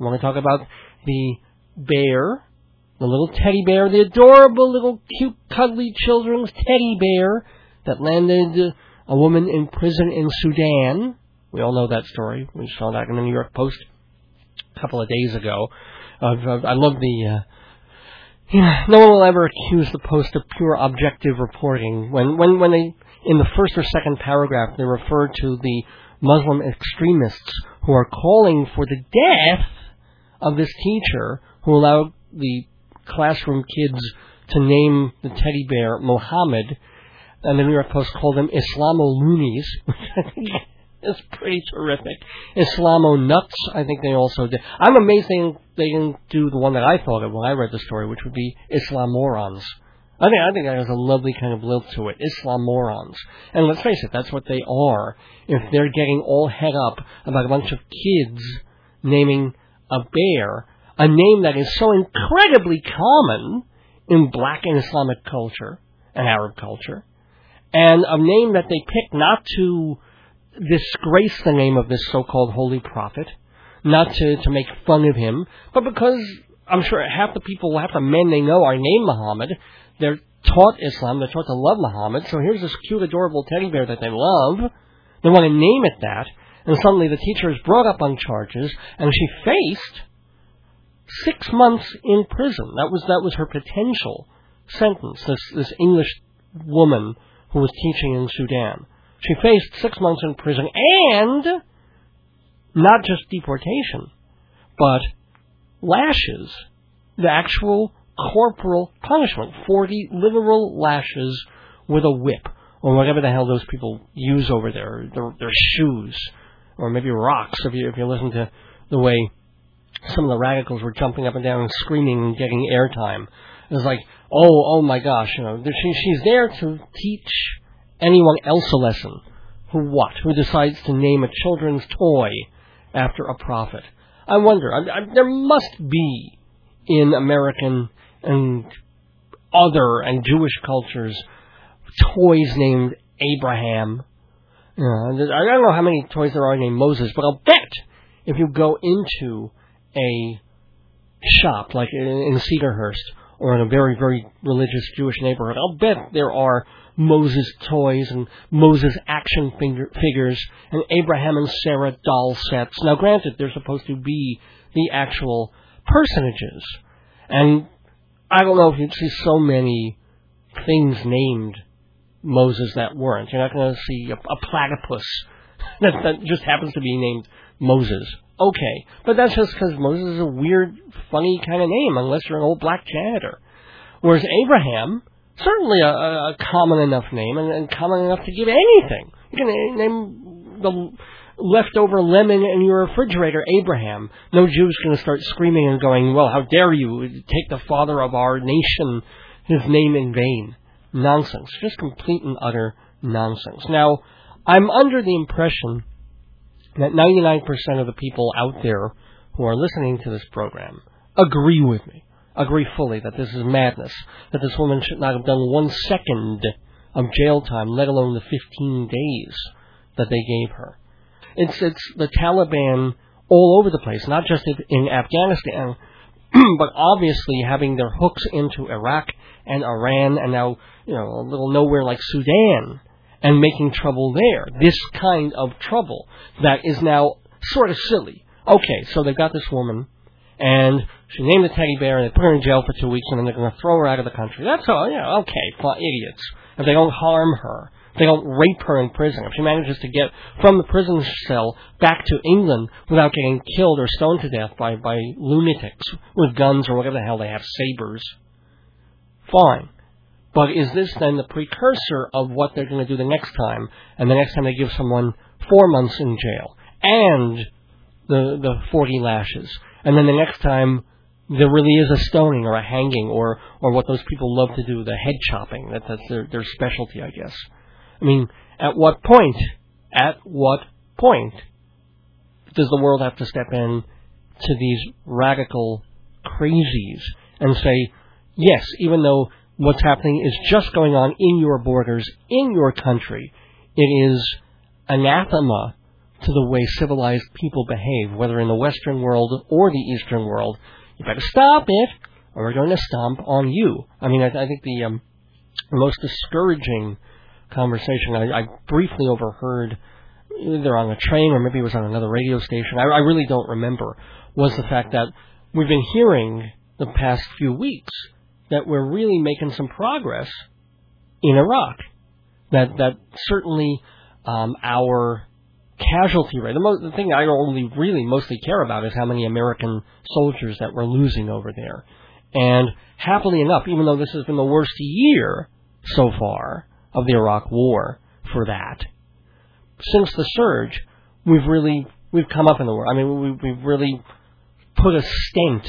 I want to talk about the bear, the little teddy bear, the adorable little cute cuddly children's teddy bear that landed a woman in prison in Sudan. We all know that story. We saw that in the New York Post a couple of days ago. I love the... no one will ever accuse the Post of pure objective reporting. When they, in the first or second paragraph, they refer to the Muslim extremists who are calling for the death of this teacher who allowed the classroom kids to name the teddy bear Mohammed, and the New York Post called them Islamo-loonies, which I think is pretty terrific. Islamo-nuts, I think they also did. I'm amazed they didn't do the one that I thought of when I read the story, which would be Islamorons. I think that has a lovely kind of lilt to it, Islamorons. And let's face it, that's what they are. If they're getting all head up about a bunch of kids naming a bear, a name that is so incredibly common in black and Islamic culture and Arab culture, and a name that they pick not to disgrace the name of this so-called holy prophet, not to make fun of him, but because I'm sure half the men they know are named Muhammad. They're taught Islam, they're taught to love Muhammad, so here's this cute, adorable teddy bear that they love. They want to name it that, and suddenly the teacher is brought up on charges, and she faced 6 months in prison. That was her potential sentence, this English woman who was teaching in Sudan. She faced 6 months in prison, and not just deportation, but lashes, the actual corporal punishment, 40 literal lashes with a whip, or whatever the hell those people use over their shoes, or maybe rocks, if you listen to the way some of the radicals were jumping up and down and screaming and getting airtime. It was like, oh my gosh, you know, she's there to teach anyone else a lesson. Who decides to name a children's toy after a prophet? I wonder, there must be in American and other and Jewish cultures toys named Abraham. I don't know how many toys there are named Moses, but I'll bet if you go into a shop like in Cedarhurst or in a very, very religious Jewish neighborhood, I'll bet there are Moses toys and Moses action figures and Abraham and Sarah doll sets. Now, granted, they're supposed to be the actual personages, and I don't know if you'd see so many things named Moses that weren't. You're not going to see a platypus that just happens to be named Moses. Okay, but that's just because Moses is a weird, funny kind of name, unless you're an old black janitor. Whereas Abraham, certainly a common enough name, and common enough to give anything. You can name the leftover lemon in your refrigerator Abraham. No Jew's going to start screaming and going, well, how dare you take the father of our nation, his name in vain. Nonsense. Just complete and utter nonsense. Now, I'm under the impression that 99% of the people out there who are listening to this program agree with me, agree fully that this is madness, that this woman should not have done 1 second of jail time, let alone the 15 days that they gave her. It's the Taliban all over the place, not just in Afghanistan, but obviously having their hooks into Iraq and Iran and now, you know, a little nowhere like Sudan, and making trouble there. This kind of trouble that is now sort of silly. Okay, so they've got this woman, and she named the teddy bear, and they put her in jail for 2 weeks, and then they're going to throw her out of the country. That's all, yeah, okay, fine, idiots. If they don't harm her, if they don't rape her in prison, if she manages to get from the prison cell back to England without getting killed or stoned to death by lunatics with guns or whatever the hell they have, sabers, fine. But is this then the precursor of what they're going to do the next time? And the next time they give someone 4 months in jail and the 40 lashes. And then the next time there really is a stoning or a hanging or what those people love to do, the head chopping. That's their specialty, I guess. I mean, at what point does the world have to step in to these radical crazies and say, yes, even though what's happening is just going on in your borders, in your country, it is anathema to the way civilized people behave, whether in the Western world or the Eastern world. You better stop it, or we're going to stomp on you. I mean, I think the most discouraging conversation I briefly overheard, either on a train or maybe it was on another radio station, I really don't remember, was the fact that we've been hearing the past few weeks that we're really making some progress in Iraq. That certainly our casualty rate, the thing I only really mostly care about is how many American soldiers that we're losing over there. And happily enough, even though this has been the worst year so far of the Iraq war for that, since the surge, we've come up in the war. I mean, we've really put a stint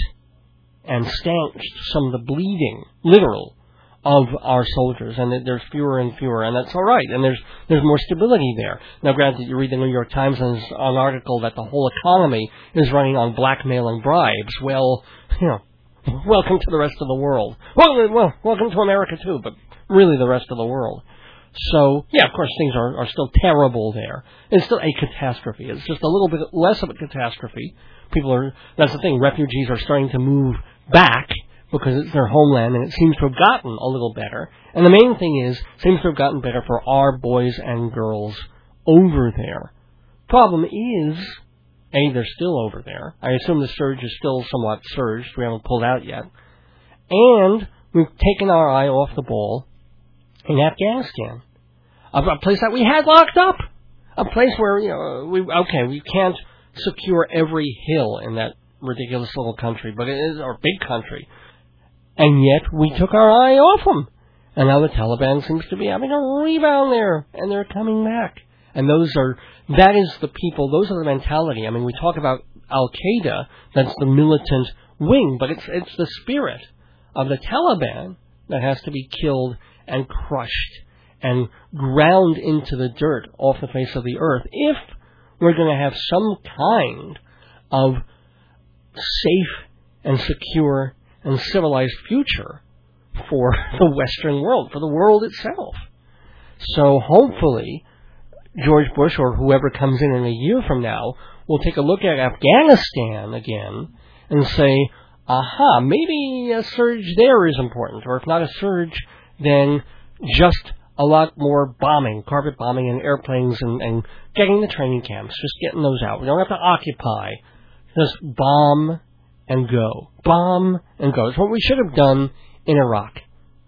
and stanched some of the bleeding, literal, of our soldiers, and there's fewer and fewer, and that's all right, and there's more stability there. Now, granted, you read the New York Times and there's an article that the whole economy is running on blackmail and bribes. Well, you know, welcome to the rest of the world. Well, welcome to America, too, but really the rest of the world. So, yeah, of course, things are still terrible there. It's still a catastrophe. It's just a little bit less of a catastrophe. That's the thing, refugees are starting to move back because it's their homeland, and it seems to have gotten a little better. And the main thing is, it seems to have gotten better for our boys and girls over there. Problem is, A, they're still over there. I assume the surge is still somewhat surged. We haven't pulled out yet. And we've taken our eye off the ball in Afghanistan, a place that we had locked up, a place where, you know, we can't secure every hill in that ridiculous little country, but it is our big country. And yet, we took our eye off them. And now the Taliban seems to be having a rebound there, and they're coming back. And that is the people, those are the mentality. I mean, we talk about Al-Qaeda, that's the militant wing, but it's the spirit of the Taliban that has to be killed and crushed and ground into the dirt off the face of the earth if we're going to have some kind of safe and secure and civilized future for the Western world, for the world itself. So hopefully George Bush or whoever comes in a year from now will take a look at Afghanistan again and say, aha, maybe a surge there is important, or if not a surge, then just a lot more bombing, carpet bombing and airplanes and getting the training camps, just getting those out. We don't have to occupy. Just bomb and go. Bomb and go. It's what we should have done in Iraq.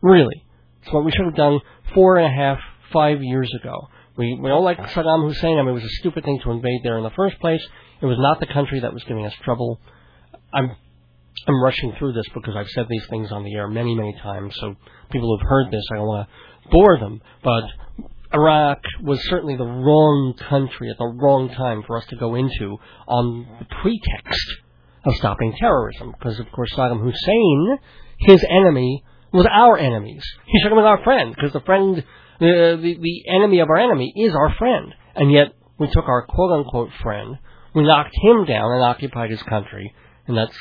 Really. It's what we should have done 4.5, 5 years ago. We don't like Saddam Hussein. I mean, it was a stupid thing to invade there in the first place. It was not the country that was giving us trouble. I'm rushing through this because I've said these things on the air many, many times, so people who've heard this, I don't want to bore them. But Iraq was certainly the wrong country at the wrong time for us to go into on the pretext of stopping terrorism. Because, of course, Saddam Hussein, his enemy, was our enemies. He should have been our friend, because the enemy of our enemy is our friend. And yet, we took our quote-unquote friend, we knocked him down and occupied his country, and that's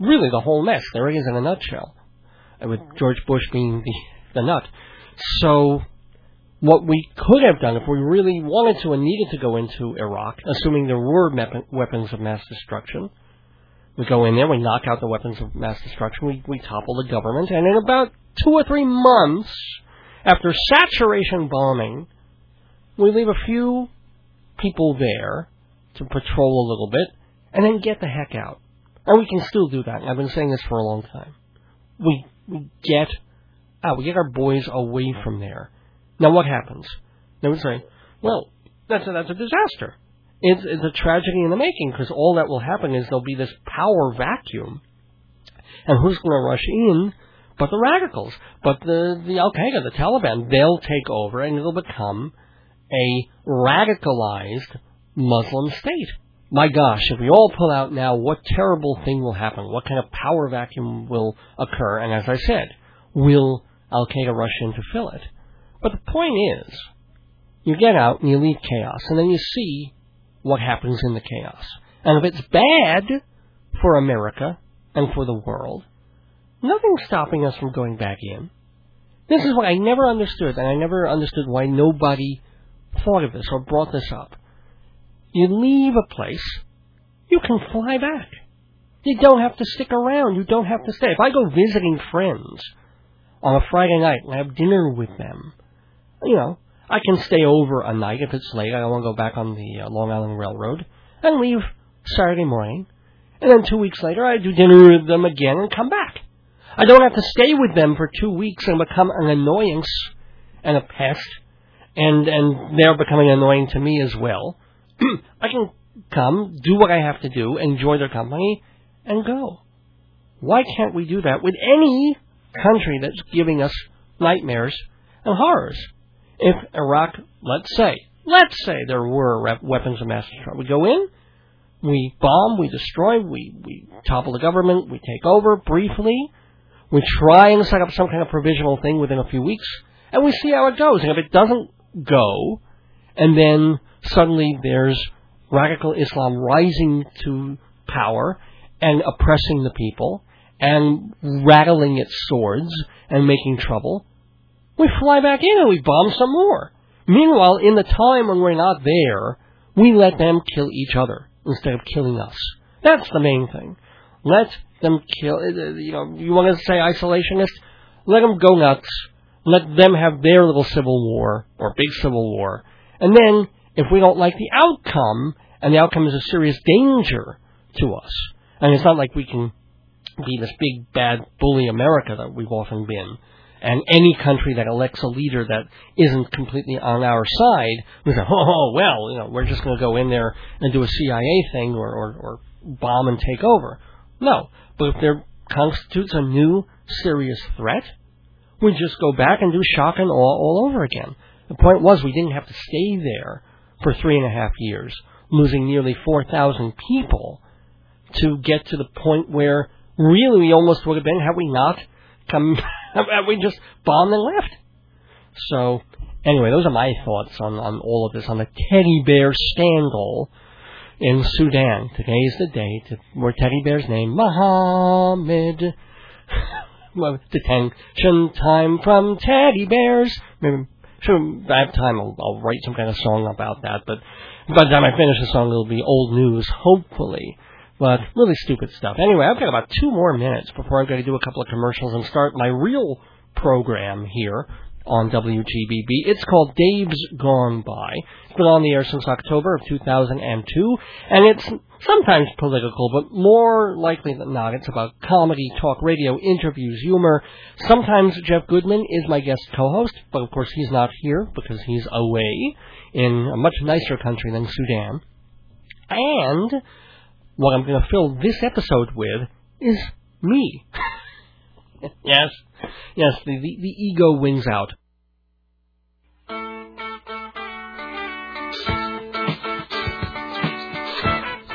really the whole mess. There it is in a nutshell, with George Bush being the nut. So what we could have done, if we really wanted to and needed to go into Iraq, assuming there were weapons of mass destruction, we go in there, we knock out the weapons of mass destruction, we topple the government, and in about 2 or 3 months, after saturation bombing, we leave a few people there to patrol a little bit, and then get the heck out. And we can still do that. I've been saying this for a long time. We get out. We get our boys away from there. Now, what happens? They would say, well, that's a disaster. It's a tragedy in the making, because all that will happen is there'll be this power vacuum. And who's going to rush in but the radicals, but the Al-Qaeda, the Taliban? They'll take over, and it'll become a radicalized Muslim state. My gosh, if we all pull out now, what terrible thing will happen? What kind of power vacuum will occur? And as I said, will Al-Qaeda rush in to fill it? But the point is, you get out and you leave chaos, and then you see what happens in the chaos. And if it's bad for America and for the world, nothing's stopping us from going back in. This is what I never understood, and I never understood why nobody thought of this or brought this up. You leave a place, you can fly back. You don't have to stick around. You don't have to stay. If I go visiting friends on a Friday night and have dinner with them, you know, I can stay over a night if it's late. I don't want to go back on the Long Island Railroad and leave Saturday morning. And then 2 weeks later, I do dinner with them again and come back. I don't have to stay with them for 2 weeks and become an annoyance and a pest, and they're becoming annoying to me as well. I can come, do what I have to do, enjoy their company, and go. Why can't we do that with any country that's giving us nightmares and horrors? If Iraq, let's say there were weapons of mass destruction, we go in, we bomb, we destroy, we topple the government, we take over briefly, we try and set up some kind of provisional thing within a few weeks, and we see how it goes. And if it doesn't go, and then suddenly there's radical Islam rising to power and oppressing the people and rattling its swords and making trouble, we fly back in and we bomb some more. Meanwhile, in the time when we're not there, we let them kill each other instead of killing us. That's the main thing. Let them kill, you know, you want to say isolationist? Let them go nuts. Let them have their little civil war, or big civil war. And then, if we don't like the outcome, and the outcome is a serious danger to us, and it's not like we can be this big, bad, bully America that we've often been, and any country that elects a leader that isn't completely on our side, we say, oh, well, you know, we're just going to go in there and do a CIA thing or bomb and take over. No, but if there constitutes a new serious threat, we just go back and do shock and awe all over again. The point was we didn't have to stay there for 3.5 years, losing nearly 4,000 people to get to the point where really we almost would have been had we not come, had we just bombed and left. So, anyway, those are my thoughts on all of this, on the teddy bear scandal in Sudan. Today is the day where teddy bear's name, Mohammed. Detention time from teddy bears. Maybe, sure, I have time. I'll write some kind of song about that. But by the time I finish the song, it'll be old news, hopefully. But really stupid stuff. Anyway, I've got about 2 more minutes before I'm going to do a couple of commercials and start my real program here on WGBB. It's called Dave's Gone By. It's been on the air since October of 2002, and it's sometimes political, but more likely than not, it's about comedy, talk radio, interviews, humor. Sometimes Jeff Goodman is my guest co-host, but of course he's not here because he's away in a much nicer country than Sudan. And what I'm going to fill this episode with is me. Yes. Yes, the ego wins out.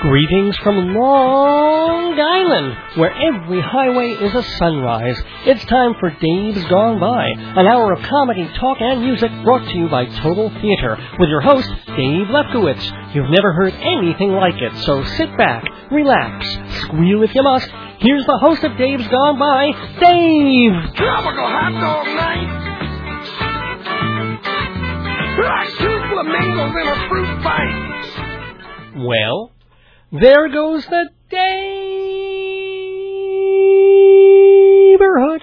Greetings from Long Island, where every highway is a sunrise. It's time for Dave's Gone By, an hour of comedy, talk, and music brought to you by Total Theater, with your host, Dave Lefkowitz. You've never heard anything like it, so sit back, relax, squeal if you must. Here's the host of Dave's Gone By, Dave! Tropical hot dog night! Like two flamingos in a fruit fight! Well, there goes the Dave-berhood.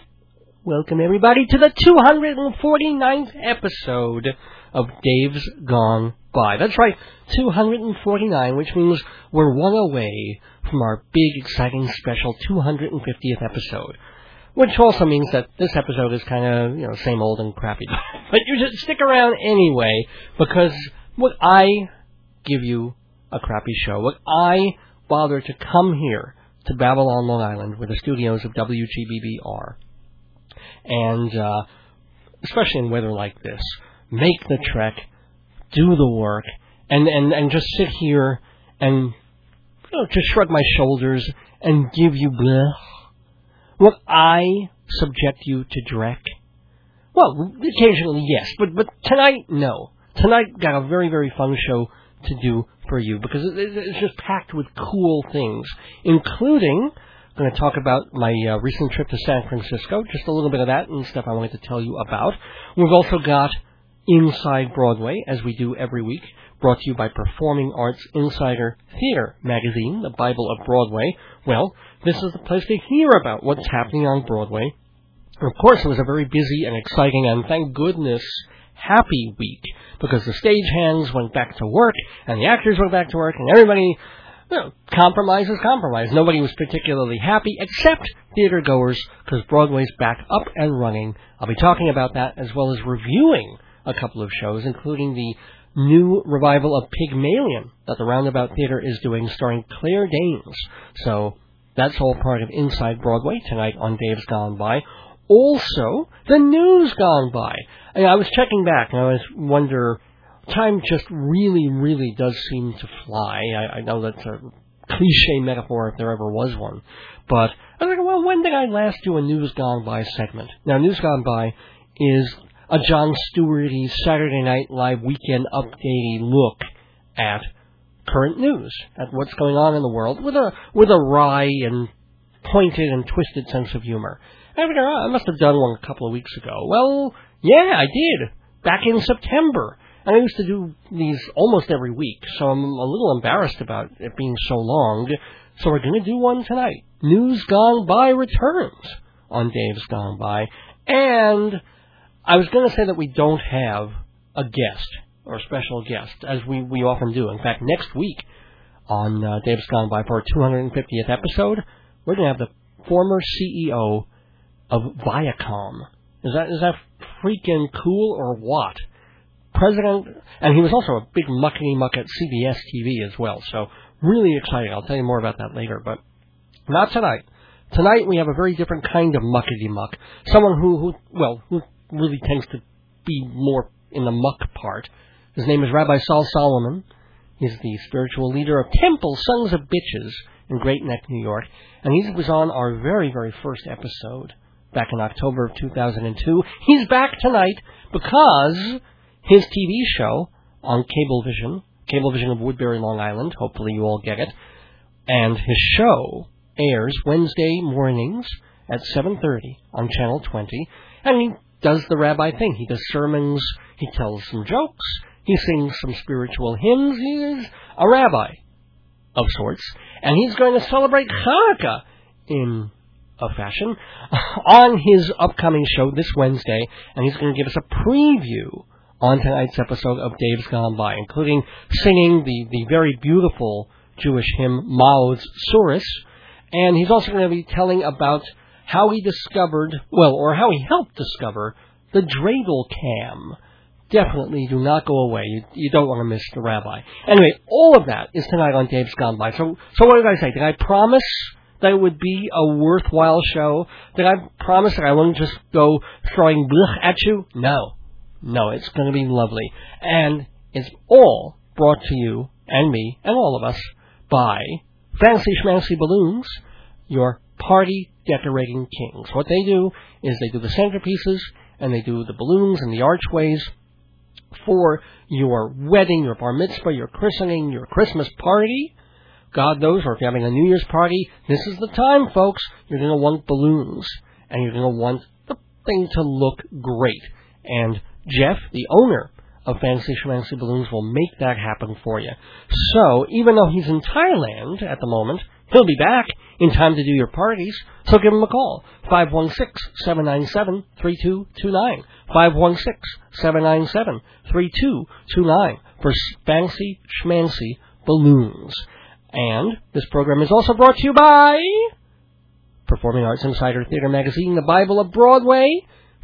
Welcome, everybody, to the 249th episode of Dave's Gone By. That's right, 249, which means we're one away from our big, exciting, special 250th episode. Which also means that this episode is kind of, you know, same old and crappy. But you should stick around anyway, because what I give you a crappy show, what I bother to come here to Babylon, Long Island, where the studios of WGBB are, and especially in weather like this, make the trek, do the work, and just sit here and, you know, just shrug my shoulders and give you bleh. What I subject you to dreck? Well, occasionally yes, but tonight no. Tonight got a very, very fun show to do for you because it's just packed with cool things, including I'm going to talk about my recent trip to San Francisco, just a little bit of that and stuff I wanted to tell you about. We've also got Inside Broadway, as we do every week, brought to you by Performing Arts Insider Theater Magazine, the Bible of Broadway. Well, this is the place to hear about what's happening on Broadway. Of course, it was a very busy and exciting and, thank goodness, happy week, because the stagehands went back to work, and the actors went back to work, and everybody, you know, compromise is compromise. Nobody was particularly happy, except theatergoers, because Broadway's back up and running. I'll be talking about that, as well as reviewing a couple of shows, including the new revival of Pygmalion that the Roundabout Theater is doing, starring Claire Danes. So that's all part of Inside Broadway tonight on Dave's Gone By. Also, the news gone by. And I was checking back, and I always wonder, time just really, really does seem to fly. I know that's a cliche metaphor if there ever was one. But I was like, well, when did I last do a News Gone By segment? Now, News Gone By is a Jon Stewart-y Saturday Night Live weekend update look at current news, at what's going on in the world, with a wry and pointed and twisted sense of humor. I must have done one a couple of weeks ago. Well, yeah, I did, back in September. And I used to do these almost every week, so I'm a little embarrassed about it being so long. So we're going to do one tonight. News Gone By returns on Dave's Gone By. And I was going to say that we don't have a guest or a special guest, as we often do. In fact, next week on Dave's Gone By for our 250th episode, we're going to have the former CEO of Viacom. Is that freaking cool or what? President, and he was also a big muckety muck at CBS TV as well, so really exciting. I'll tell you more about that later, but not tonight. Tonight we have a very different kind of muckety muck, someone who really tends to be more in the muck part. His name is Rabbi Sol Solomon. He's the spiritual leader of Temple Sons of Bitches in Great Neck, New York, and he was on our very, very first episode back in October of 2002. He's back tonight because his TV show on Cablevision of Woodbury, Long Island, hopefully you all get it, and his show airs Wednesday mornings at 7:30 on Channel 20, and he does the rabbi thing. He does sermons, he tells some jokes, he sings some spiritual hymns. He is a rabbi of sorts, and he's going to celebrate Hanukkah in a fashion on his upcoming show this Wednesday, and he's going to give us a preview on tonight's episode of Dave's Gone By, including singing the very beautiful Jewish hymn, Ma'oz Soros, and he's also going to be telling about how he helped discover the dreidel cam. Definitely do not go away. You don't want to miss the rabbi. Anyway, all of that is tonight on Dave's Gone By. So what did I say? Did I promise that it would be a worthwhile show? Did I promise that I wouldn't just go throwing blech at you? No, it's going to be lovely. And it's all brought to you and me and all of us by Fancy Schmancy Balloons, your party decorating kings. What they do is they do the centerpieces and they do the balloons and the archways for your wedding, your bar mitzvah, your christening, your Christmas party. God knows, or if you're having a New Year's party, this is the time, folks. You're going to want balloons, and you're going to want the thing to look great. And Jeff, the owner of Fancy Schmancy Balloons, will make that happen for you. So, even though he's in Thailand at the moment, he'll be back in time to do your parties, so give him a call. 516-797-3229. 516-797-3229 for Fancy Schmancy Balloons. And this program is also brought to you by Performing Arts Insider Theater Magazine, the Bible of Broadway.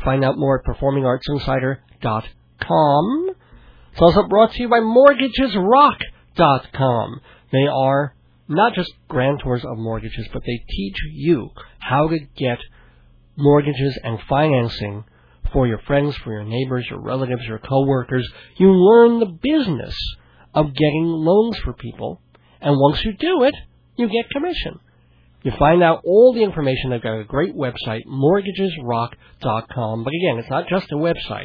Find out more at PerformingArtsInsider.com. It's also brought to you by MortgagesRock.com. They are not just grantors of mortgages, but they teach you how to get mortgages and financing for your friends, for your neighbors, your relatives, your coworkers. You learn the business of getting loans for people. And once you do it, you get commission. You find out all the information. They've got a great website, MortgagesRock.com. But again, it's not just a website.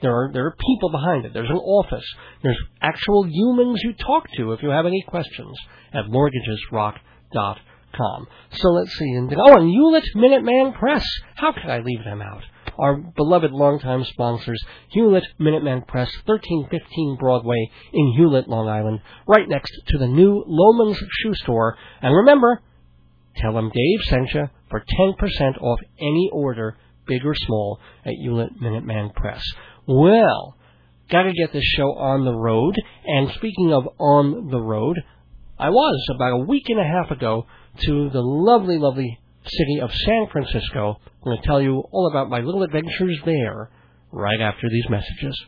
There are people behind it. There's an office. There's actual humans you talk to if you have any questions at MortgagesRock.com. So let's see. And Hewlett Minuteman Press. How could I leave them out? our beloved longtime sponsors, Hewlett Minuteman Press, 1315 Broadway in Hewlett, Long Island, right next to the new Lohmann's Shoe Store. And remember, tell them Dave sent you for 10% off any order, big or small, at Hewlett Minuteman Press. Well, got to get this show on the road. And speaking of on the road, I was about a week and a half ago to the lovely, lovely city of San Francisco. I'm going to tell you all about my little adventures there right after these messages.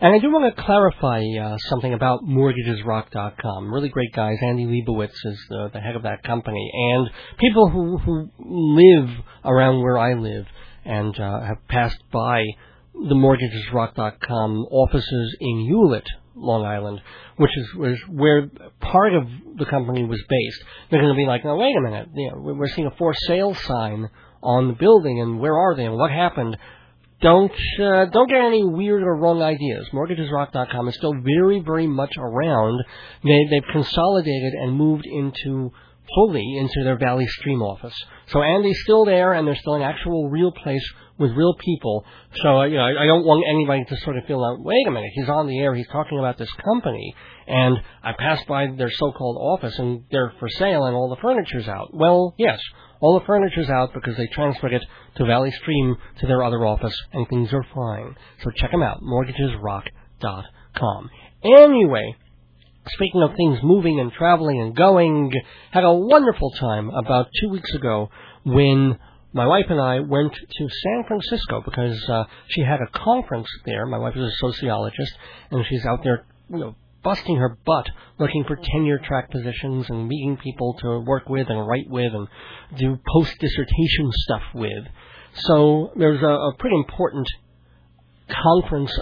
And I do want to clarify something about MortgagesRock.com. Really great guys. Andy Leibowitz is the head of that company. And people who live around where I live and have passed by the MortgagesRock.com offices in Hewlett, Long Island, which is where part of the company was based, they're going to be like, no, wait a minute, you know, we're seeing a for sale sign on the building, and where are they, and what happened? Don't get any weird or wrong ideas. MortgagesRock.com is still very, very much around. They've consolidated and moved fully into their Valley Stream office. So Andy's still there, and there's still an actual real place with real people. So, you know, I don't want anybody to sort of feel like, wait a minute, he's on the air, he's talking about this company, and I passed by their so-called office, and they're for sale, and all the furniture's out. Well, yes, all the furniture's out because they transferred it to Valley Stream to their other office, and things are fine. So check them out, MortgagesRock.com. Anyway, speaking of things moving and traveling and going, had a wonderful time about 2 weeks ago when my wife and I went to San Francisco because she had a conference there. My wife is a sociologist, and she's out there, you know, busting her butt looking for tenure-track positions and meeting people to work with and write with and do post-dissertation stuff with. So there's a pretty important conference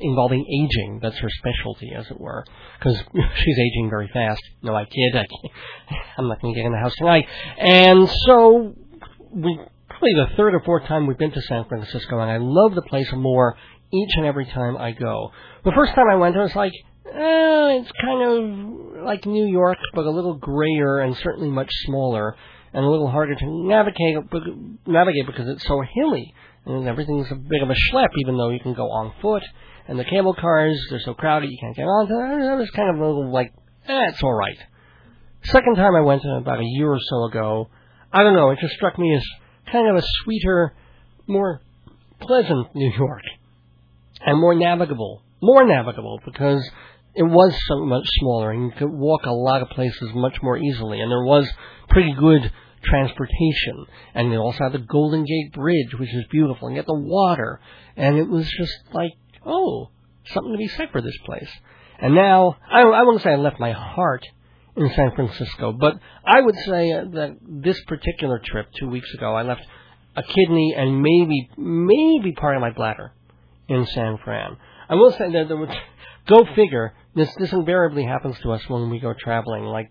involving aging. That's her specialty, as it were, because she's aging very fast. No, I kid. I'm not going to get in the house tonight. And so we probably the third or fourth time we've been to San Francisco, and I love the place more each and every time I go. The first time I went, I was like, it's kind of like New York, but a little grayer and certainly much smaller and a little harder to navigate because it's so hilly. And everything's a bit of a schlep, even though you can go on foot. And the cable cars, they're so crowded you can't get on. It was kind of a little like, it's all right. Second time I went about a year or so ago, I don't know, it just struck me as kind of a sweeter, more pleasant New York. And more navigable, because it was so much smaller. And you could walk a lot of places much more easily. And there was pretty good transportation, and they also had the Golden Gate Bridge, which is beautiful, and you had the water, and it was just like, oh, something to be said for this place. And now, I wouldn't say I left my heart in San Francisco, but I would say that this particular trip 2 weeks ago, I left a kidney and maybe part of my bladder in San Fran. I will say that there was, go figure, this invariably happens to us when we go traveling. Like,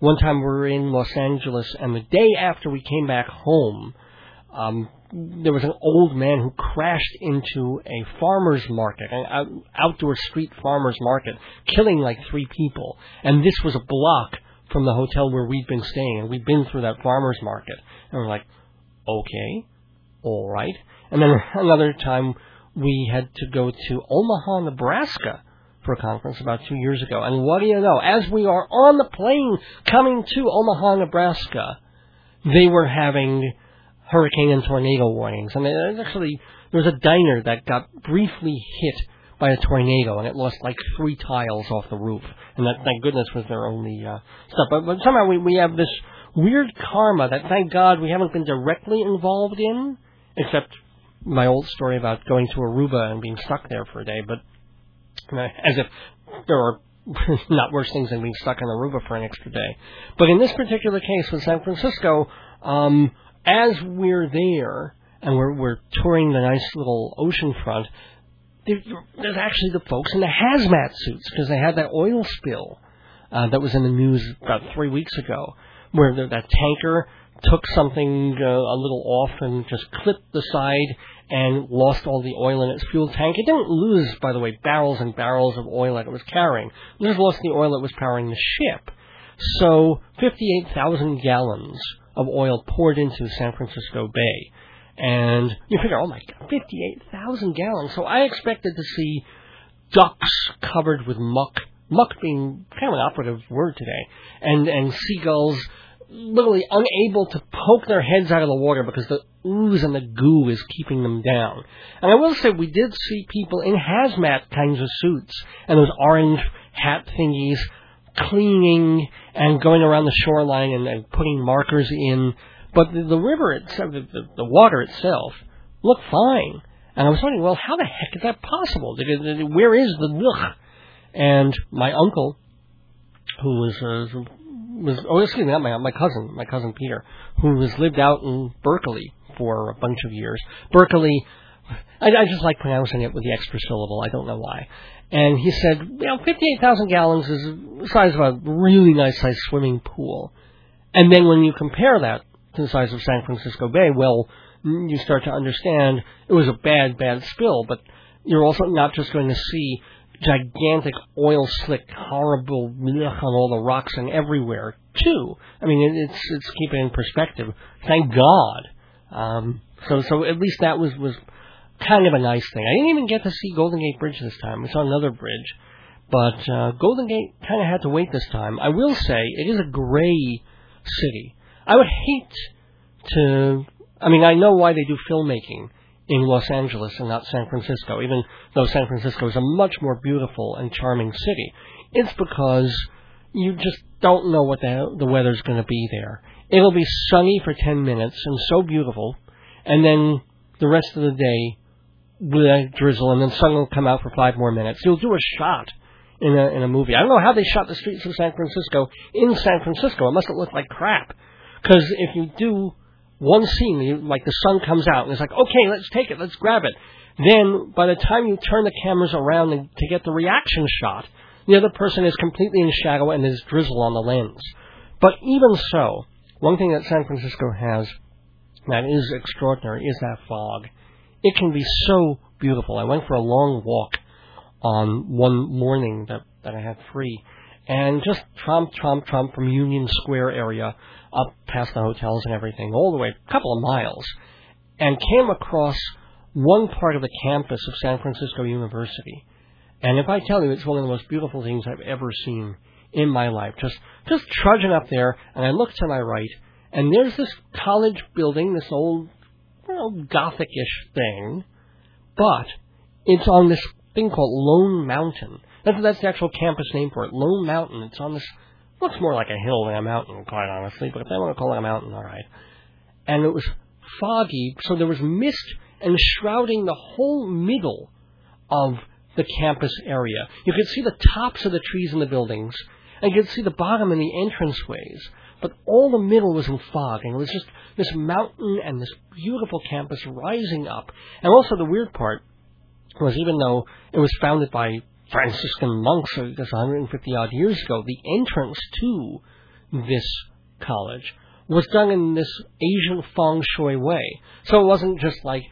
one time we were in Los Angeles, and the day after we came back home, there was an old man who crashed into a farmer's market, an outdoor street farmer's market, killing like three people. And this was a block from the hotel where we'd been staying, and we'd been through that farmer's market. And we're like, okay, all right. And then another time we had to go to Omaha, Nebraska, for a conference about 2 years ago. And what do you know? As we are on the plane coming to Omaha, Nebraska, they were having hurricane and tornado warnings. And actually, there was a diner that got briefly hit by a tornado, and it lost like three tiles off the roof. And that, thank goodness, was their only stuff. But somehow we have this weird karma that, thank God, we haven't been directly involved in, except my old story about going to Aruba and being stuck there for a day. But as if there are not worse things than being stuck in Aruba for an extra day. But in this particular case with San Francisco, as we're there and we're touring the nice little oceanfront, there's actually the folks in the hazmat suits because they had that oil spill that was in the news about 3 weeks ago where that tanker took something a little off and just clipped the side and lost all the oil in its fuel tank. It didn't lose, by the way, barrels and barrels of oil that it was carrying. It just lost the oil that was powering the ship. So 58,000 gallons of oil poured into San Francisco Bay. And you figure, oh my God, 58,000 gallons. So I expected to see ducks covered with muck, muck being kind of an operative word today, and seagulls literally unable to poke their heads out of the water because the ooze and the goo is keeping them down. And I will say we did see people in hazmat kinds of suits and those orange hat thingies cleaning and going around the shoreline and putting markers in. But the river itself, the water itself, looked fine. And I was wondering, well, how the heck is that possible? Where is the muck? And my uncle, who my cousin Peter, who has lived out in Berkeley for a bunch of years. Berkeley, I just like pronouncing it with the extra syllable. I don't know why. And he said, 58,000 gallons is the size of a really nice-sized swimming pool. And then when you compare that to the size of San Francisco Bay, well, you start to understand it was a bad, bad spill. But you're also not just going to see gigantic oil slick, horrible blech on all the rocks and everywhere, too. I mean, it's keeping it in perspective. Thank God. So at least that was kind of a nice thing. I didn't even get to see Golden Gate Bridge this time. We saw another bridge. But Golden Gate kind of had to wait this time. I will say it is a gray city. I would hate to... I mean, I know why they do filmmaking in Los Angeles and not San Francisco, even though San Francisco is a much more beautiful and charming city. It's because you just don't know what the weather's going to be there. It'll be sunny for 10 minutes and so beautiful, and then the rest of the day, bleh, drizzle, and then sun will come out for 5 more minutes. You'll do a shot in a movie. I don't know how they shot the streets of San Francisco in San Francisco. It must have looked like crap, because if you do... one scene, like the sun comes out, and it's like, okay, let's take it, let's grab it. Then, by the time you turn the cameras around to get the reaction shot, the other person is completely in shadow and there's drizzle on the lens. But even so, one thing that San Francisco has that is extraordinary is that fog. It can be so beautiful. I went for a long walk on one morning that I had free, and just tromp from Union Square area up past the hotels and everything, all the way a couple of miles, and came across one part of the campus of San Francisco University. And if I tell you, it's one of the most beautiful things I've ever seen in my life. Just trudging up there, and I look to my right, and there's this college building, this old, Gothic-ish thing, but it's on this thing called Lone Mountain. That's the actual campus name for it, Lone Mountain. It's on this, looks more like a hill than a mountain, quite honestly, but if they want to call it a mountain, all right. And it was foggy, so there was mist enshrouding the whole middle of the campus area. You could see the tops of the trees and the buildings, and you could see the bottom and the entranceways, but all the middle was in fog, and it was just this mountain and this beautiful campus rising up. And also the weird part was, even though it was founded by Franciscan monks, I guess 150-odd years ago, the entrance to this college was done in this Asian feng shui way. So it wasn't just like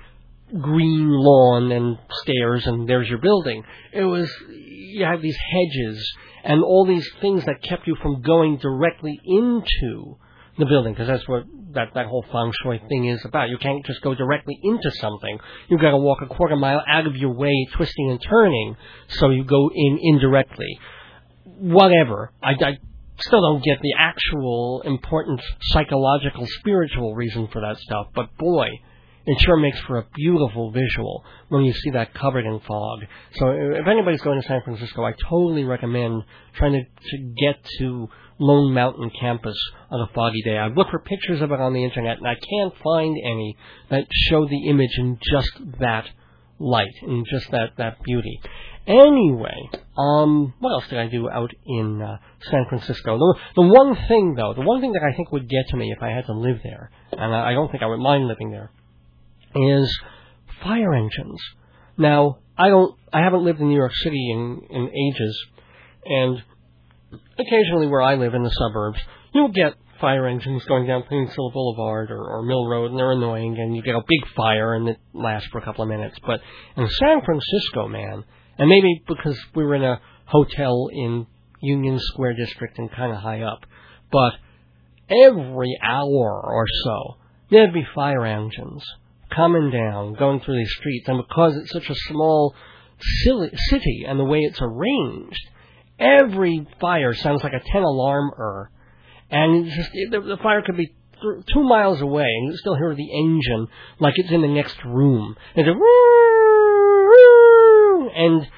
green lawn and stairs and there's your building. It was, you had these hedges and all these things that kept you from going directly into the building, because that's what that whole feng shui thing is about. You can't just go directly into something. You've got to walk a quarter mile out of your way, twisting and turning, so you go in indirectly. Whatever. I still don't get the actual important psychological, spiritual reason for that stuff, but boy, it sure makes for a beautiful visual when you see that covered in fog. So if anybody's going to San Francisco, I totally recommend trying to get to Lone Mountain campus on a foggy day. I've looked for pictures of it on the internet, and I can't find any that show the image in just that light, in just that beauty. Anyway, what else did I do out in San Francisco? The one thing that I think would get to me if I had to live there, and I don't think I would mind living there, is fire engines. Now, I haven't lived in New York City in ages, and occasionally where I live in the suburbs, you'll get fire engines going down Peninsula Boulevard or Mill Road, and they're annoying, and you get a big fire, and it lasts for a couple of minutes. But in San Francisco, man, and maybe because we were in a hotel in Union Square District and kind of high up, but every hour or so, there'd be fire engines coming down, going through these streets, and because it's such a small city and the way it's arranged, every fire sounds like a 10-alarmer, and it's just, the fire could be 2 miles away, and you still hear the engine like it's in the next room. And it's a woo, woo, and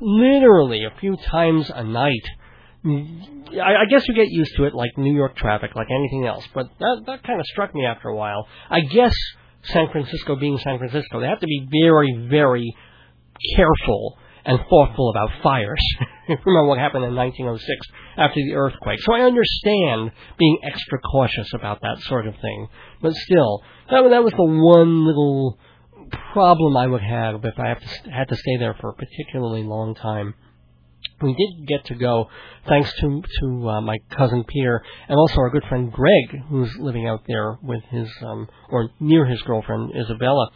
literally a few times a night. I guess you get used to it like New York traffic, like anything else, but that kind of struck me after a while. I guess San Francisco being San Francisco, they have to be very, very careful and thoughtful about fires. Remember what happened in 1906 after the earthquake. So I understand being extra cautious about that sort of thing. But still, that was the one little problem I would have if I had to stay there for a particularly long time. We did get to go, thanks to my cousin Peter, and also our good friend Greg, who's living out there with his, or near his girlfriend, Isabella,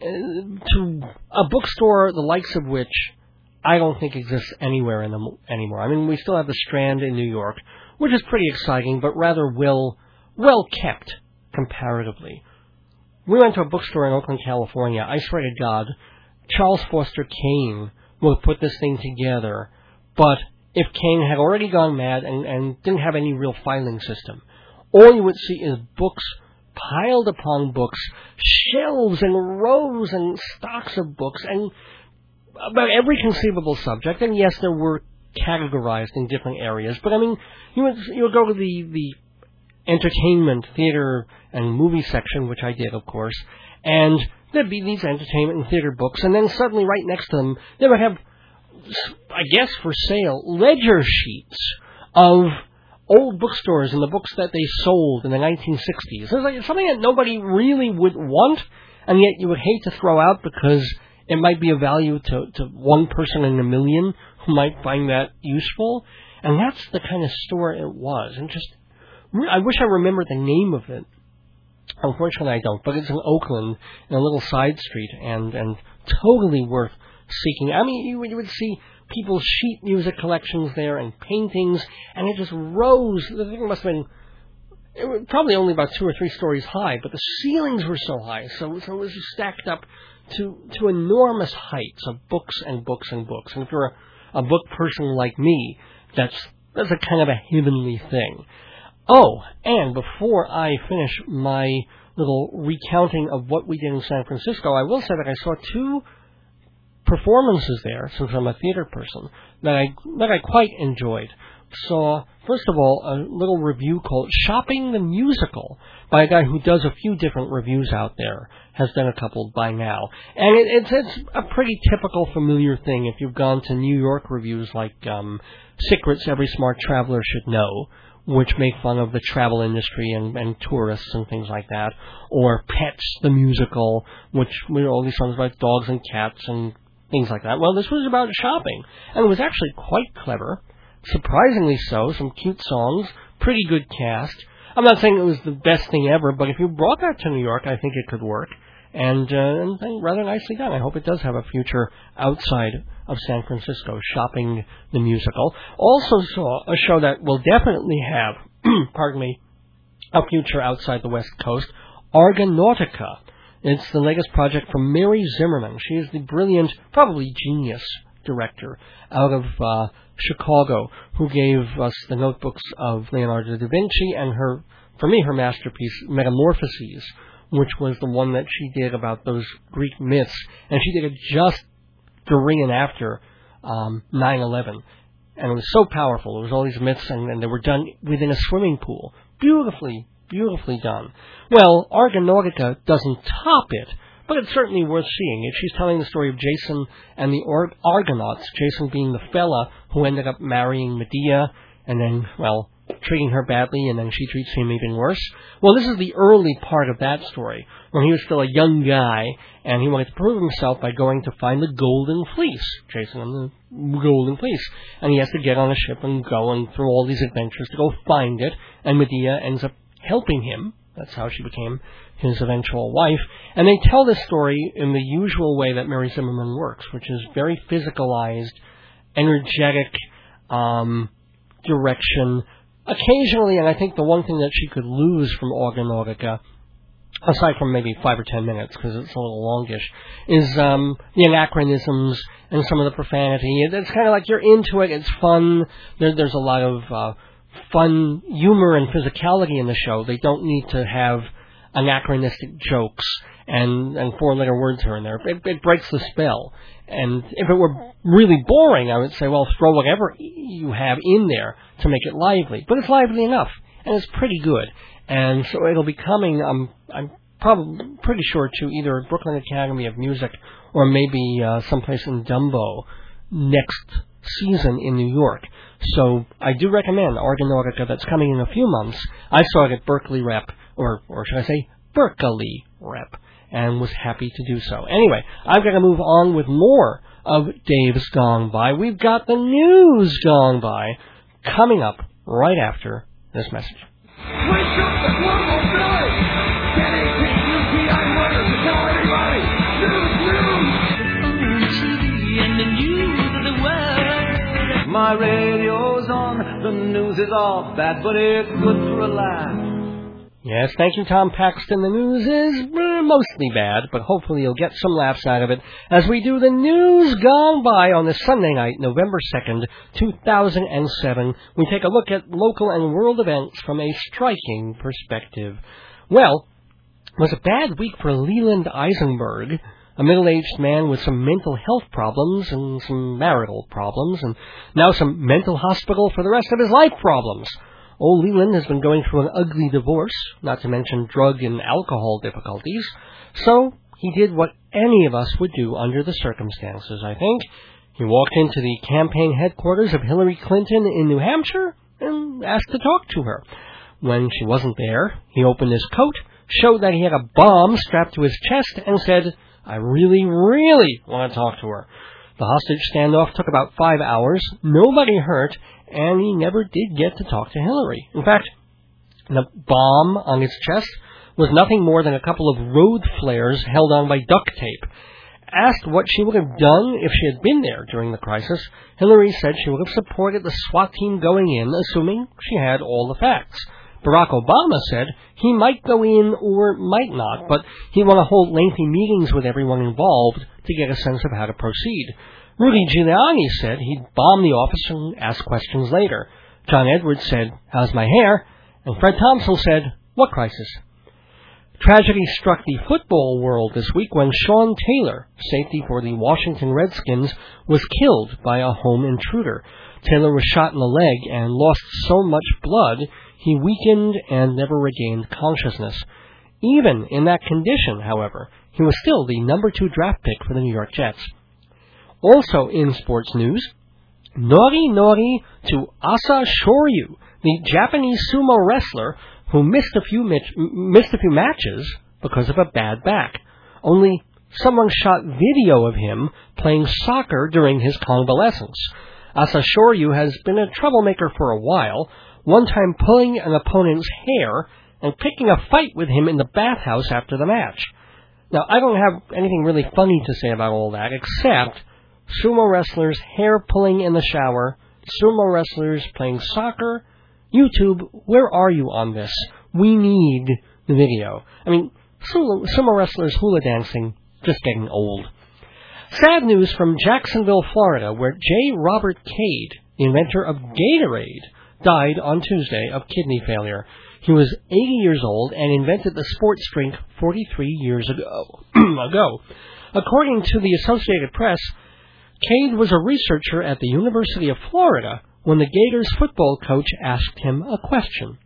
to a bookstore the likes of which I don't think exists anywhere anymore. I mean, we still have the Strand in New York, which is pretty exciting, but rather well kept, comparatively. We went to a bookstore in Oakland, California. I swear to God, Charles Foster Kane will put this thing together. But if Kane had already gone mad and didn't have any real filing system, all you would see is books piled upon books, shelves and rows and stocks of books, and about every conceivable subject. And yes, they were categorized in different areas. But I mean, you would go to the entertainment, theater, and movie section, which I did, of course, and there'd be these entertainment and theater books, and then suddenly right next to them, they would have, I guess for sale, ledger sheets of old bookstores and the books that they sold in the 1960s. It was like something that nobody really would want, and yet you would hate to throw out because it might be of value to one person in a million who might find that useful. And that's the kind of store it was. And just, I wish I remembered the name of it. Unfortunately, I don't. But it's in Oakland, in a little side street, and totally worth seeking. I mean, you would see people's sheet music collections there and paintings, and it just rose. The thing must have been, it was probably only about 2 or 3 stories high, but the ceilings were so high, so it was stacked up to enormous heights of books and books and books. And if you're a book person like me, that's a kind of a heavenly thing. Oh, and before I finish my little recounting of what we did in San Francisco, I will say that I saw 2 performances there, since I'm a theater person, that I quite enjoyed. Saw, first of all, a little review called Shopping the Musical by a guy who does a few different reviews out there, has done a couple by now. And it's a pretty typical familiar thing if you've gone to New York reviews like Secrets Every Smart Traveler Should Know, which make fun of the travel industry and tourists and things like that, or Pets the Musical, which were all these songs about dogs and cats and things like that. Well, this was about shopping, and it was actually quite clever, surprisingly so, some cute songs, pretty good cast. I'm not saying it was the best thing ever, but if you brought that to New York, I think it could work, and rather nicely done. I hope it does have a future outside of San Francisco, Shopping the Musical. Also saw a show that will definitely have, pardon me, a future outside the West Coast, Argonautica. It's the latest project from Mary Zimmerman. She is the brilliant, probably genius, director out of Chicago, who gave us the notebooks of Leonardo da Vinci and her, for me, her masterpiece, Metamorphoses, which was the one that she did about those Greek myths. And she did it just during and after 9/11. And it was so powerful. It was all these myths, and they were done within a swimming pool. Beautifully done. Well, Argonautica doesn't top it, but it's certainly worth seeing it. She's telling the story of Jason and the Argonauts, Jason being the fella who ended up marrying Medea and then, well, treating her badly, and then she treats him even worse. Well, this is the early part of that story, when he was still a young guy, and he wanted to prove himself by going to find the Golden Fleece, Jason and the Golden Fleece. And he has to get on a ship and go and through all these adventures to go find it, and Medea ends up helping him. That's how she became his eventual wife. And they tell this story in the usual way that Mary Zimmerman works, which is very physicalized, energetic direction. Occasionally, and I think the one thing that she could lose from Argonautica aside from maybe 5 or 10 minutes, because it's a little longish, is the anachronisms and some of the profanity. It's kind of like you're into it. It's fun. There's a lot of fun humor and physicality in the show. They don't need to have anachronistic jokes and four-letter words here and there. It breaks the spell. And if it were really boring, I would say, well, throw whatever you have in there to make it lively. But it's lively enough, and it's pretty good. And so it'll be coming, I'm probably pretty sure, to either Brooklyn Academy of Music or maybe someplace in Dumbo next season in New York. So I do recommend Argonautica. That's coming in a few months. I saw it at Berkeley Rep, or should I say Berkeley Rep, and was happy to do so. Anyway, I've got to move on with more of Dave's Gone By. We've got the news gone by coming up right after this message. Wake up the global village! NAPUPI murder to tell everybody! News, news! OMG and the news of the world! My radio's on, the news is off, bad, but it's good for a laugh. Yes, thank you, Tom Paxton. The news is mostly bad, but hopefully you'll get some laughs out of it as we do the news gone by on this Sunday night, November 2nd, 2007. We take a look at local and world events from a striking perspective. Well, it was a bad week for Leland Eisenberg, a middle-aged man with some mental health problems and some marital problems, and now some mental hospital for the rest of his life problems. Old Leland has been going through an ugly divorce, not to mention drug and alcohol difficulties, so he did what any of us would do under the circumstances, I think. He walked into the campaign headquarters of Hillary Clinton in New Hampshire and asked to talk to her. When she wasn't there, he opened his coat, showed that he had a bomb strapped to his chest, and said, "I really, really want to talk to her." The hostage standoff took about 5 hours, nobody hurt, and he never did get to talk to Hillary. In fact, the bomb on his chest was nothing more than a couple of road flares held on by duct tape. Asked what she would have done if she had been there during the crisis, Hillary said she would have supported the SWAT team going in, assuming she had all the facts. Barack Obama said he might go in or might not, but he wanted to hold lengthy meetings with everyone involved to get a sense of how to proceed. Rudy Giuliani said he'd bomb the office and ask questions later. John Edwards said, "How's my hair?" And Fred Thompson said, "What crisis?" Tragedy struck the football world this week when Sean Taylor, safety for the Washington Redskins, was killed by a home intruder. Taylor was shot in the leg and lost so much blood he weakened and never regained consciousness. Even in that condition, however, he was still the number 2 draft pick for the New York Jets. Also in sports news, Nori Nori to Asashōryū, the Japanese sumo wrestler who missed a few matches because of a bad back. Only someone shot video of him playing soccer during his convalescence. Asashōryū has been a troublemaker for a while, one time pulling an opponent's hair and picking a fight with him in the bathhouse after the match. Now, I don't have anything really funny to say about all that, except sumo wrestlers hair pulling in the shower, sumo wrestlers playing soccer. YouTube, where are you on this? We need the video. I mean, sumo wrestlers hula dancing, just getting old. Sad news from Jacksonville, Florida, where J. Robert Cade, the inventor of Gatorade, died on Tuesday of kidney failure. He was 80 years old and invented the sports drink 43 years ago. According to the Associated Press, Cade was a researcher at the University of Florida when the Gators football coach asked him a question.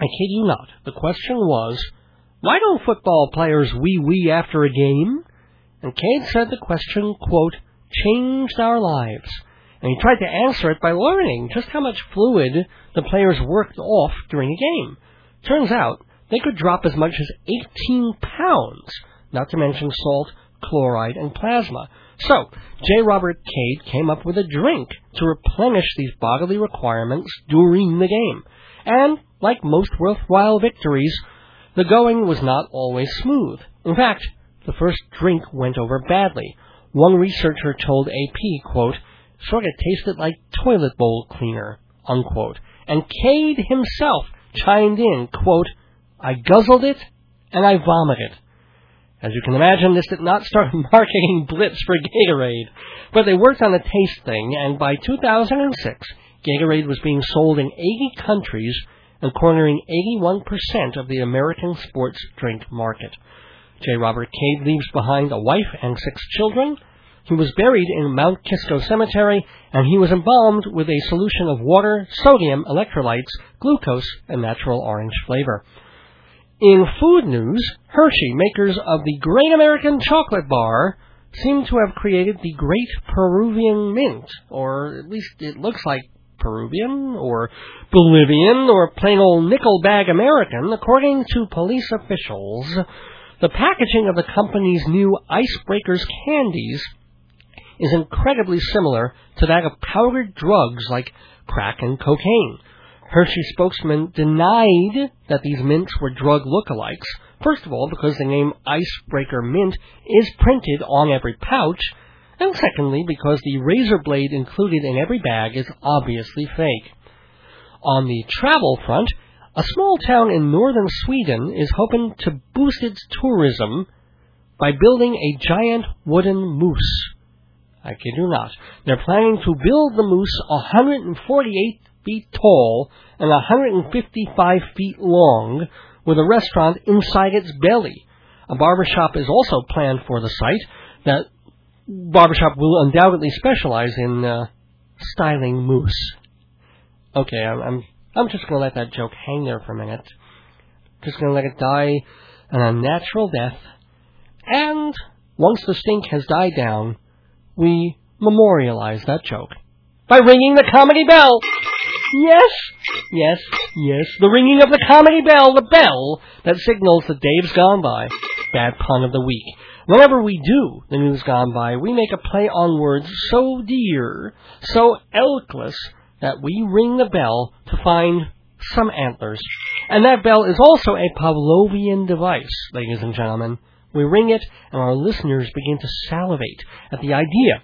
I kid you not, the question was, "Why don't football players wee-wee after a game?" And Cade said the question, quote, "changed our lives." And he tried to answer it by learning just how much fluid the players worked off during a game. Turns out, they could drop as much as 18 pounds, not to mention salt, chloride, and plasma. So, J. Robert Cade came up with a drink to replenish these bodily requirements during the game. And, like most worthwhile victories, the going was not always smooth. In fact, the first drink went over badly. One researcher told AP, quote, "sort of tasted like toilet bowl cleaner," unquote. And Cade himself chimed in, quote, "I guzzled it and I vomited. As you can imagine, this did not start a marketing blitz for Gatorade, but they worked on a taste thing, and by 2006, Gatorade was being sold in 80 countries and cornering 81% of the American sports drink market. J. Robert Cade leaves behind a wife and 6 children. He was buried in Mount Kisco Cemetery, and he was embalmed with a solution of water, sodium, electrolytes, glucose, and natural orange flavor. In food news, Hershey, makers of the Great American Chocolate Bar, seem to have created the Great Peruvian Mint, or at least it looks like Peruvian, or Bolivian, or plain old nickel bag American, according to police officials. The packaging of the company's new Icebreakers candies is incredibly similar to that of powdered drugs like crack and cocaine. Hershey spokesman denied that these mints were drug lookalikes, first of all because the name Icebreaker Mint is printed on every pouch, and secondly because the razor blade included in every bag is obviously fake. On the travel front, a small town in northern Sweden is hoping to boost its tourism by building a giant wooden moose. I kid you not. They're planning to build the moose 148 feet tall and 155 feet long, with a restaurant inside its belly. A barbershop is also planned for the site. That barbershop will undoubtedly specialize in styling moose. Okay, I'm just going to let that joke hang there for a minute. Just going to let it die an unnatural death. And once the stink has died down, we memorialize that joke by ringing the comedy bell. Yes, yes, yes. The ringing of the comedy bell, the bell that signals that Dave's gone by. Bad pun of the week. Whenever we do the news gone by, we make a play on words so dear, so elkless, that we ring the bell to find some antlers. And that bell is also a Pavlovian device, ladies and gentlemen. We ring it, and our listeners begin to salivate at the idea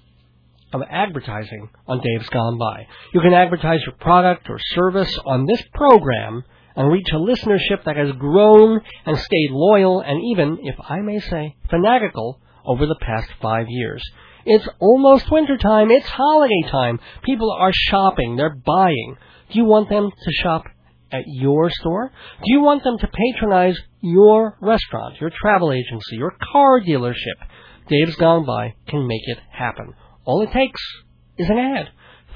of advertising on Dave's Gone By. You can advertise your product or service on this program and reach a listenership that has grown and stayed loyal and even, if I may say, fanatical over the past 5 years. It's almost wintertime. It's holiday time. People are shopping. They're buying. Do you want them to shop at your store? Do you want them to patronize your restaurant, your travel agency, your car dealership? Dave's Gone By can make it happen. All it takes is an ad.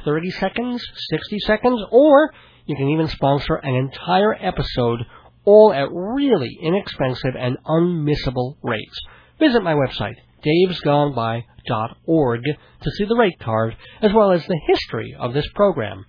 30 seconds, 60 seconds, or you can even sponsor an entire episode, all at really inexpensive and unmissable rates. Visit my website, davesgoneby.org, to see the rate card, as well as the history of this program,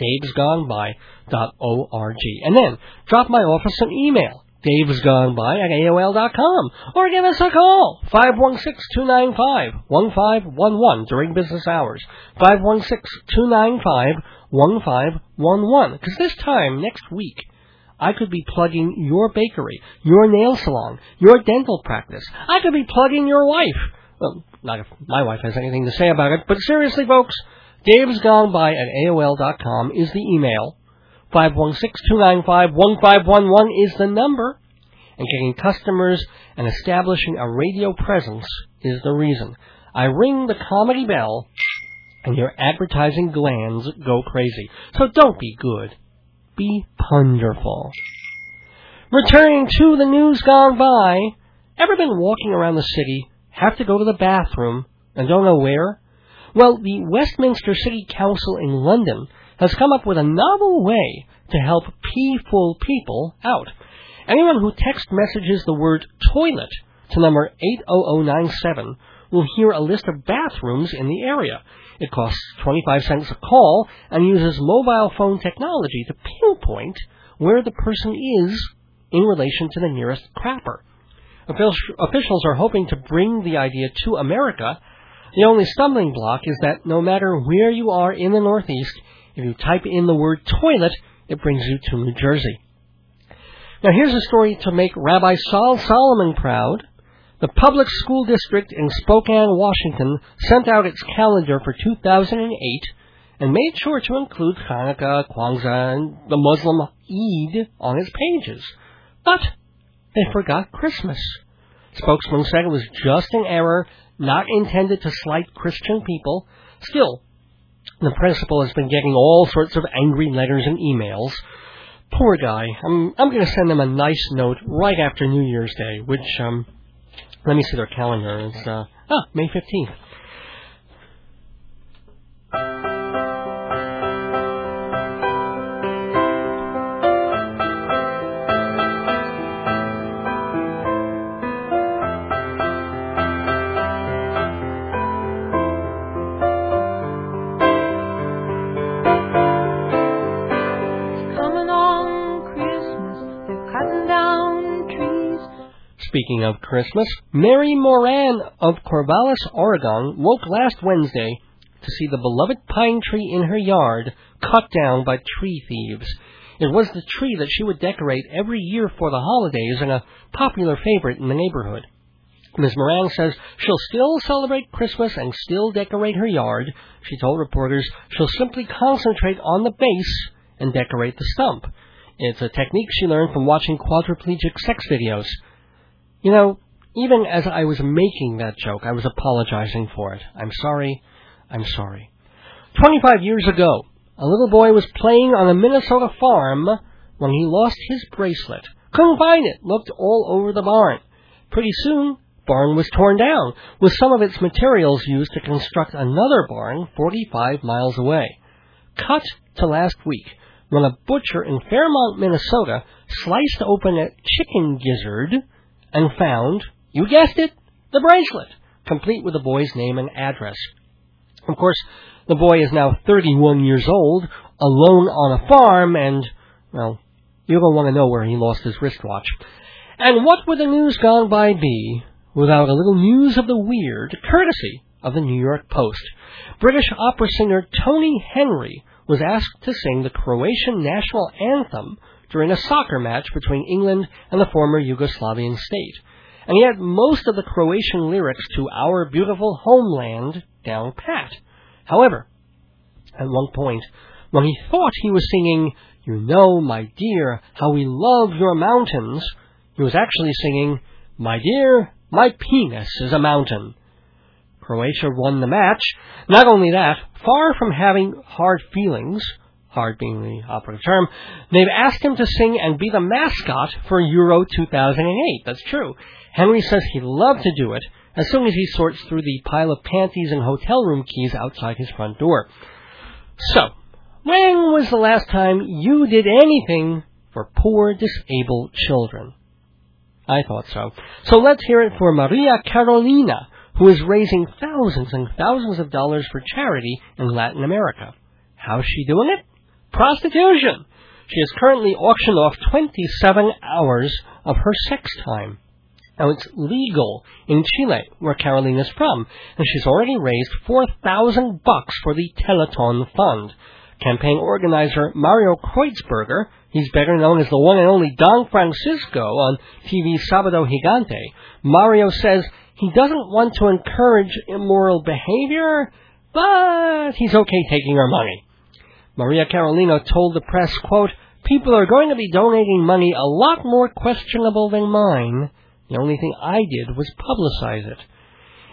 davesgoneby.org. And then, drop my office an email, davesgoneby@aol.com, or give us a call, 516-295-1511, during business hours, 516-295-1511, because this time next week, I could be plugging your bakery, your nail salon, your dental practice. I could be plugging your wife. Well, not if my wife has anything to say about it, but seriously, folks, davesgoneby@aol.com is the email. 516-295-1511 is the number. And getting customers and establishing a radio presence is the reason. I ring the comedy bell, and your advertising glands go crazy. So don't be good. Be wonderful. Returning to the news gone by, ever been walking around the city, have to go to the bathroom, and don't know where? Well, the Westminster City Council in London has come up with a novel way to help peeful people out. Anyone who text messages the word toilet to number 80097 will hear a list of bathrooms in the area. It costs 25 cents a call and uses mobile phone technology to pinpoint where the person is in relation to the nearest crapper. Officials are hoping to bring the idea to America. The only stumbling block is that no matter where you are in the Northeast, if you type in the word toilet, it brings you to New Jersey. Now here's a story to make Rabbi Sol Solomon proud. The public school district in Spokane, Washington, sent out its calendar for 2008 and made sure to include Hanukkah, Kwanzaa, and the Muslim Eid on its pages. But They forgot Christmas. Spokesman said it was just an error not intended to slight Christian people. Still, the principal has been getting all sorts of angry letters and emails. Poor guy. I'm going to send him a nice note right after New Year's Day, which, let me see their calendar. It's, May 15th. Speaking of Christmas, Mary Moran of Corvallis, Oregon, woke last Wednesday to see the beloved pine tree in her yard cut down by tree thieves. It was the tree that she would decorate every year for the holidays and a popular favorite in the neighborhood. Ms. Moran says she'll still celebrate Christmas and still decorate her yard. She told reporters she'll simply concentrate on the base and decorate the stump. It's a technique she learned from watching quadriplegic sex videos. You know, even as I was making that joke, I was apologizing for it. I'm sorry. I'm sorry. 25 years ago, a little boy was playing on a Minnesota farm when he lost his bracelet. Couldn't find it. Looked all over the barn. Pretty soon, barn was torn down, with some of its materials used to construct another barn 45 miles away. Cut to last week, when a butcher in Fairmont, Minnesota, sliced open a chicken gizzard and found, you guessed it, the bracelet, complete with the boy's name and address. Of course, the boy is now 31 years old, alone on a farm, and, well, you don't want to know where he lost his wristwatch. And what would the news gone by be without a little news of the weird, courtesy of the New York Post? British opera singer Tony Henry was asked to sing the Croatian national anthem during a soccer match between England and the former Yugoslavian state. And he had most of the Croatian lyrics to Our Beautiful Homeland down pat. However, at one point, when he thought he was singing, You Know, My Dear, How We Love Your Mountains, he was actually singing, My Dear, My Penis is a Mountain. Croatia won the match. Not only that, far from having hard feelings, hard being the operative term, they've asked him to sing and be the mascot for Euro 2008. That's true. Henry says he'd love to do it as soon as he sorts through the pile of panties and hotel room keys outside his front door. So, when was the last time you did anything for poor disabled children? I thought so. So let's hear it for María Carolina, who is raising thousands and thousands of dollars for charity in Latin America. How's she doing it? Prostitution! She has currently auctioned off 27 hours of her sex time. Now, it's legal in Chile, where Carolina's from, and she's already raised $4,000 for the Telethon Fund. Campaign organizer Mario Kreutzberger, he's better known as the one and only Don Francisco on TV Sábado Gigante, Mario says he doesn't want to encourage immoral behavior, but he's okay taking her money. María Carolina told the press, quote, People are going to be donating money a lot more questionable than mine. The only thing I did was publicize it.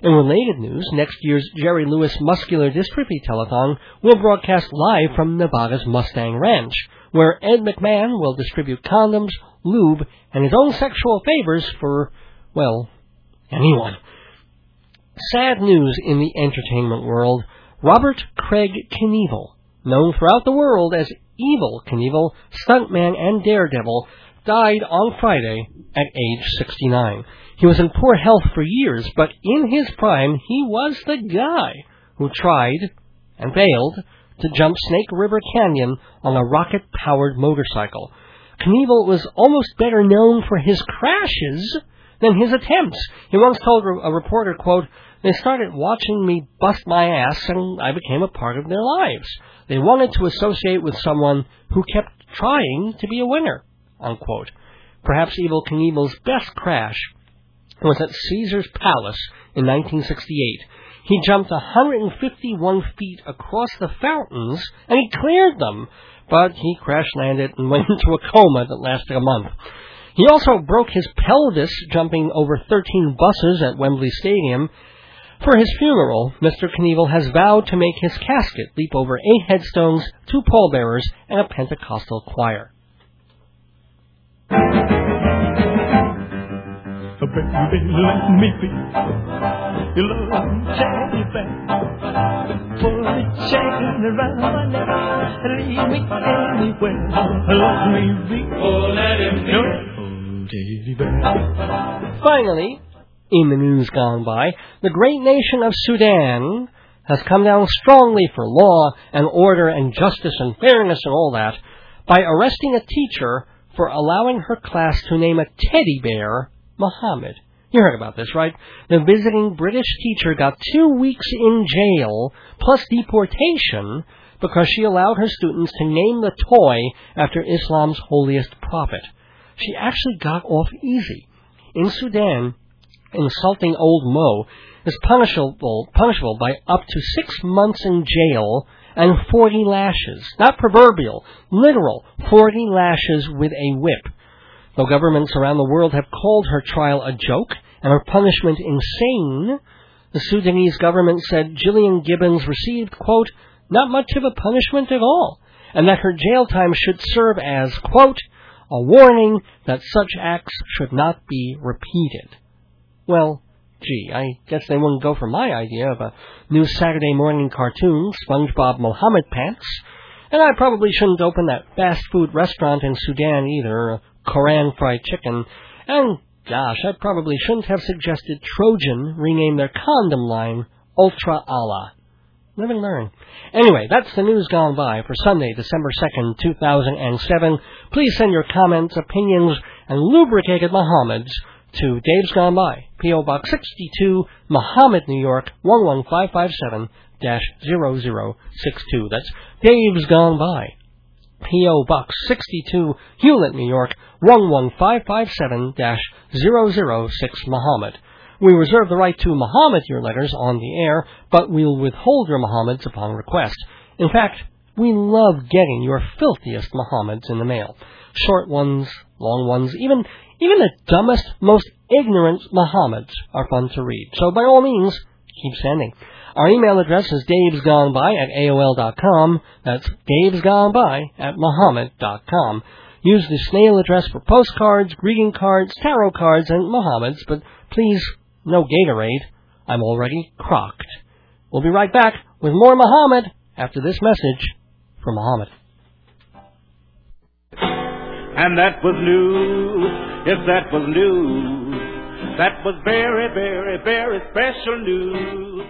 In related news, next year's Jerry Lewis Muscular Dystrophy Telethon will broadcast live from Nevada's Mustang Ranch, where Ed McMahon will distribute condoms, lube, and his own sexual favors for, well, anyone. Sad news in the entertainment world. Robert Craig Knievel, known throughout the world as Evil Knievel, Stuntman, and Daredevil, died on Friday at age 69. He was in poor health for years, but in his prime, he was the guy who tried, and failed, to jump Snake River Canyon on a rocket-powered motorcycle. Knievel was almost better known for his crashes than his attempts. He once told a reporter, quote, They started watching me bust my ass, and I became a part of their lives. They wanted to associate with someone who kept trying to be a winner, unquote. Perhaps Evil Knievel's best crash was at Caesar's Palace in 1968. He jumped 151 feet across the fountains, and he cleared them, but he crash-landed and went into a coma that lasted a month. He also broke his pelvis jumping over 13 buses at Wembley Stadium. For his funeral, Mr. Knievel has vowed to make his casket leap over 8 headstones, 2 pallbearers, and a Pentecostal choir. Baby, let me be your loving teddy bear. Pull the chain around my neck, leave me anywhere. Let me be, oh, let him be, oh, teddy bear. Finally, in the news gone by, the great nation of Sudan has come down strongly for law and order and justice and fairness and all that by arresting a teacher for allowing her class to name a teddy bear Muhammad. You heard about this, right? The visiting British teacher got 2 weeks in jail, plus deportation, because she allowed her students to name the toy after Islam's holiest prophet. She actually got off easy. In Sudan, insulting Old Mo is punishable by up to 6 months in jail and 40 lashes. Not proverbial, literal, 40 lashes with a whip. Though governments around the world have called her trial a joke and her punishment insane, the Sudanese government said Gillian Gibbons received, quote, not much of a punishment at all, and that her jail time should serve as, quote, a warning that such acts should not be repeated. Well, gee, I guess they wouldn't go for my idea of a new Saturday morning cartoon, SpongeBob Mohammed Pants, and I probably shouldn't open that fast food restaurant in Sudan either, Koran fried chicken, and gosh, I probably shouldn't have suggested Trojan rename their condom line Ultra Allah. Live and learn. Anyway, that's the news gone by for Sunday, December 2nd, 2007. Please send your comments, opinions, and lubricated Mohammeds to Dave's Gone By, P.O. Box 62, Mohammed, New York, 11557-0062. That's Dave's Gone By, P.O. Box 62, Hewlett, New York, 11557-006, Muhammad. We reserve the right to Muhammad your letters on the air, but we'll withhold your Muhammads upon request. In fact, we love getting your filthiest Muhammads in the mail. Short ones, long ones, even the dumbest, most ignorant Muhammads are fun to read. So by all means, keep sending. Our email address is davesgoneby@aol.com. That's davesgoneby@muhammad.com. Use the snail address for postcards, greeting cards, tarot cards, and Muhammads, but please, no Gatorade. I'm already crocked. We'll be right back with more Muhammad after this message from Muhammad. And that was news, if that was news, that was very, very, very special news.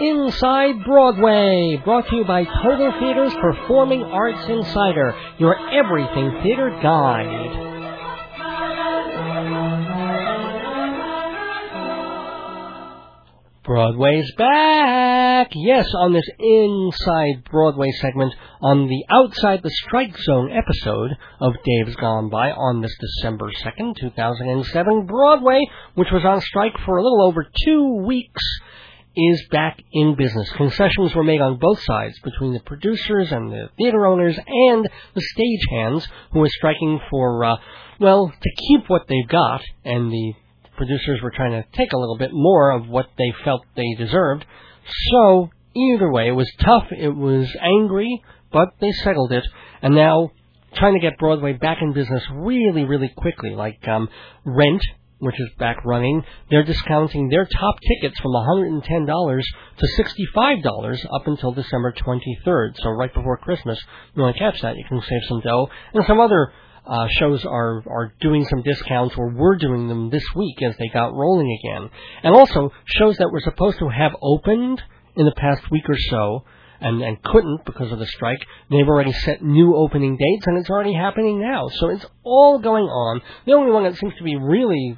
Inside Broadway, brought to you by Total Theater's Performing Arts Insider, your everything theater guide. Broadway's back! Yes, on this Inside Broadway segment, on the Outside the Strike Zone episode of Dave's Gone By on this December 2nd, 2007, Broadway, which was on strike for a little over 2 weeks, is back in business. Concessions were made on both sides, between the producers and the theater owners and the stagehands who were striking for, to keep what they've got, and the producers were trying to take a little bit more of what they felt they deserved. So, either way, it was tough, it was angry, but they settled it. And now, trying to get Broadway back in business really, really quickly, like Rent, which is back running. They're discounting their top tickets from $110 to $65 up until December 23rd. So right before Christmas, you want to catch that, you can save some dough. And some other shows are doing some discounts, or were doing them this week as they got rolling again. And also, shows that were supposed to have opened in the past week or so and couldn't because of the strike, they've already set new opening dates, and it's already happening now. So it's all going on. The only one that seems to be really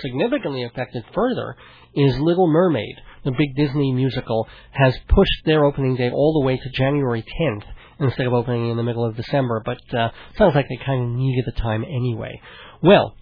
significantly affected further is Little Mermaid. The big Disney musical has pushed their opening date all the way to January 10th. Instead of opening in the middle of December, but sounds like they kind of needed the time anyway. Well,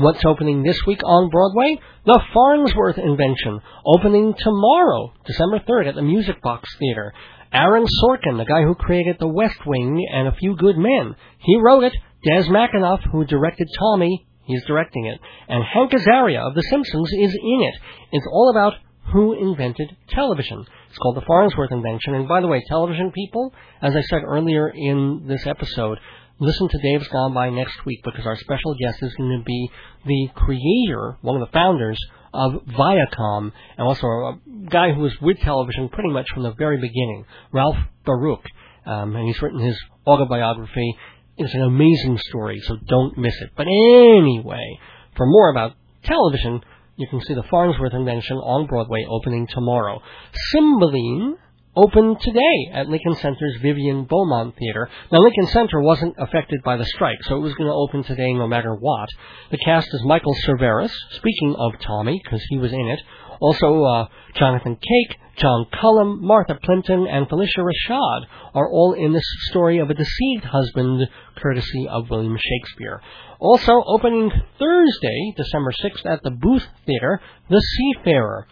what's opening this week on Broadway? The Farnsworth Invention, opening tomorrow, December 3rd, at the Music Box Theater. Aaron Sorkin, the guy who created The West Wing and A Few Good Men, he wrote it. Des McAnuff, who directed Tommy, he's directing it. And Hank Azaria of The Simpsons is in it. It's all about who invented television. It's called The Farnsworth Invention. And by the way, television people, as I said earlier in this episode, listen to Dave's Gone By next week, because our special guest is going to be the creator, one of the founders of Viacom, and also a guy who was with television pretty much from the very beginning, Ralph Baruch. And he's written his autobiography. It's an amazing story, so don't miss it. But anyway, for more about television, you can see The Farnsworth Invention on Broadway opening tomorrow. Cymbeline opened today at Lincoln Center's Vivian Beaumont Theater. Now, Lincoln Center wasn't affected by the strike, so it was going to open today no matter what. The cast is Michael Cerveris, speaking of Tommy, because he was in it. Also, Jonathan Cake, John Cullum, Martha Plimpton, and Felicia Rashad are all in this story of a deceived husband, courtesy of William Shakespeare. Also, opening Thursday, December 6th, at the Booth Theater, The Seafarer.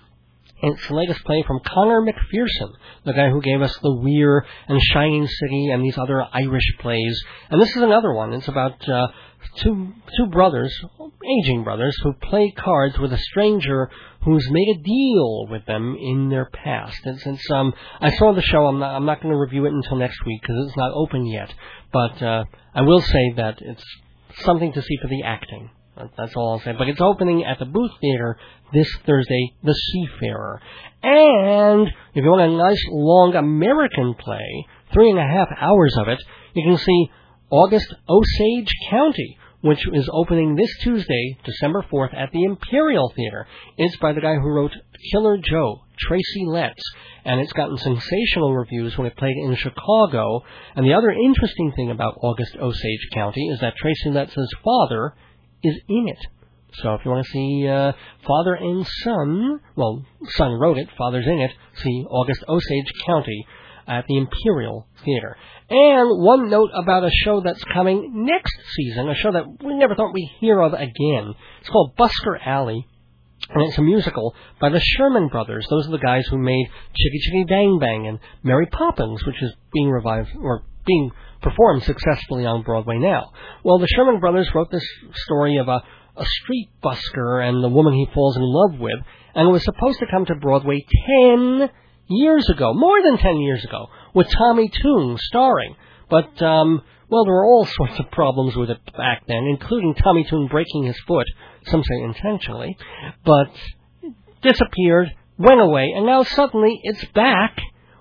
It's the latest play from Conor McPherson, the guy who gave us The Weir and Shining City and these other Irish plays. And this is another one. It's about two brothers, aging brothers, who play cards with a stranger who's made a deal with them in their past. And since I saw the show, I'm not going to review it until next week because it's not open yet. But I will say that it's something to see for the acting. That's all I'll say. But it's opening at the Booth Theater this Thursday, The Seafarer. And if you want a nice long American play, 3.5 hours of it, you can see August Osage County, which is opening this Tuesday, December 4th, at the Imperial Theater. It's by the guy who wrote Killer Joe, Tracy Letts, and it's gotten sensational reviews when it played in Chicago. And the other interesting thing about August Osage County is that Tracy Letts' father is in it. So if you want to see father and son, well, son wrote it, father's in it, see August Osage County at the Imperial Theater. And one note about a show that's coming next season, a show that we never thought we'd hear of again. It's called Busker Alley, and it's a musical by the Sherman Brothers. Those are the guys who made Chitty Chitty Bang Bang and Mary Poppins, which is being revived, or being performed successfully on Broadway now. Well, the Sherman Brothers wrote this story of a street busker and the woman he falls in love with, and it was supposed to come to Broadway 10 years ago, more than 10 years ago, with Tommy Toon starring. But, well, there were all sorts of problems with it back then, including Tommy Toon breaking his foot, some say intentionally, but disappeared, went away, and now suddenly it's back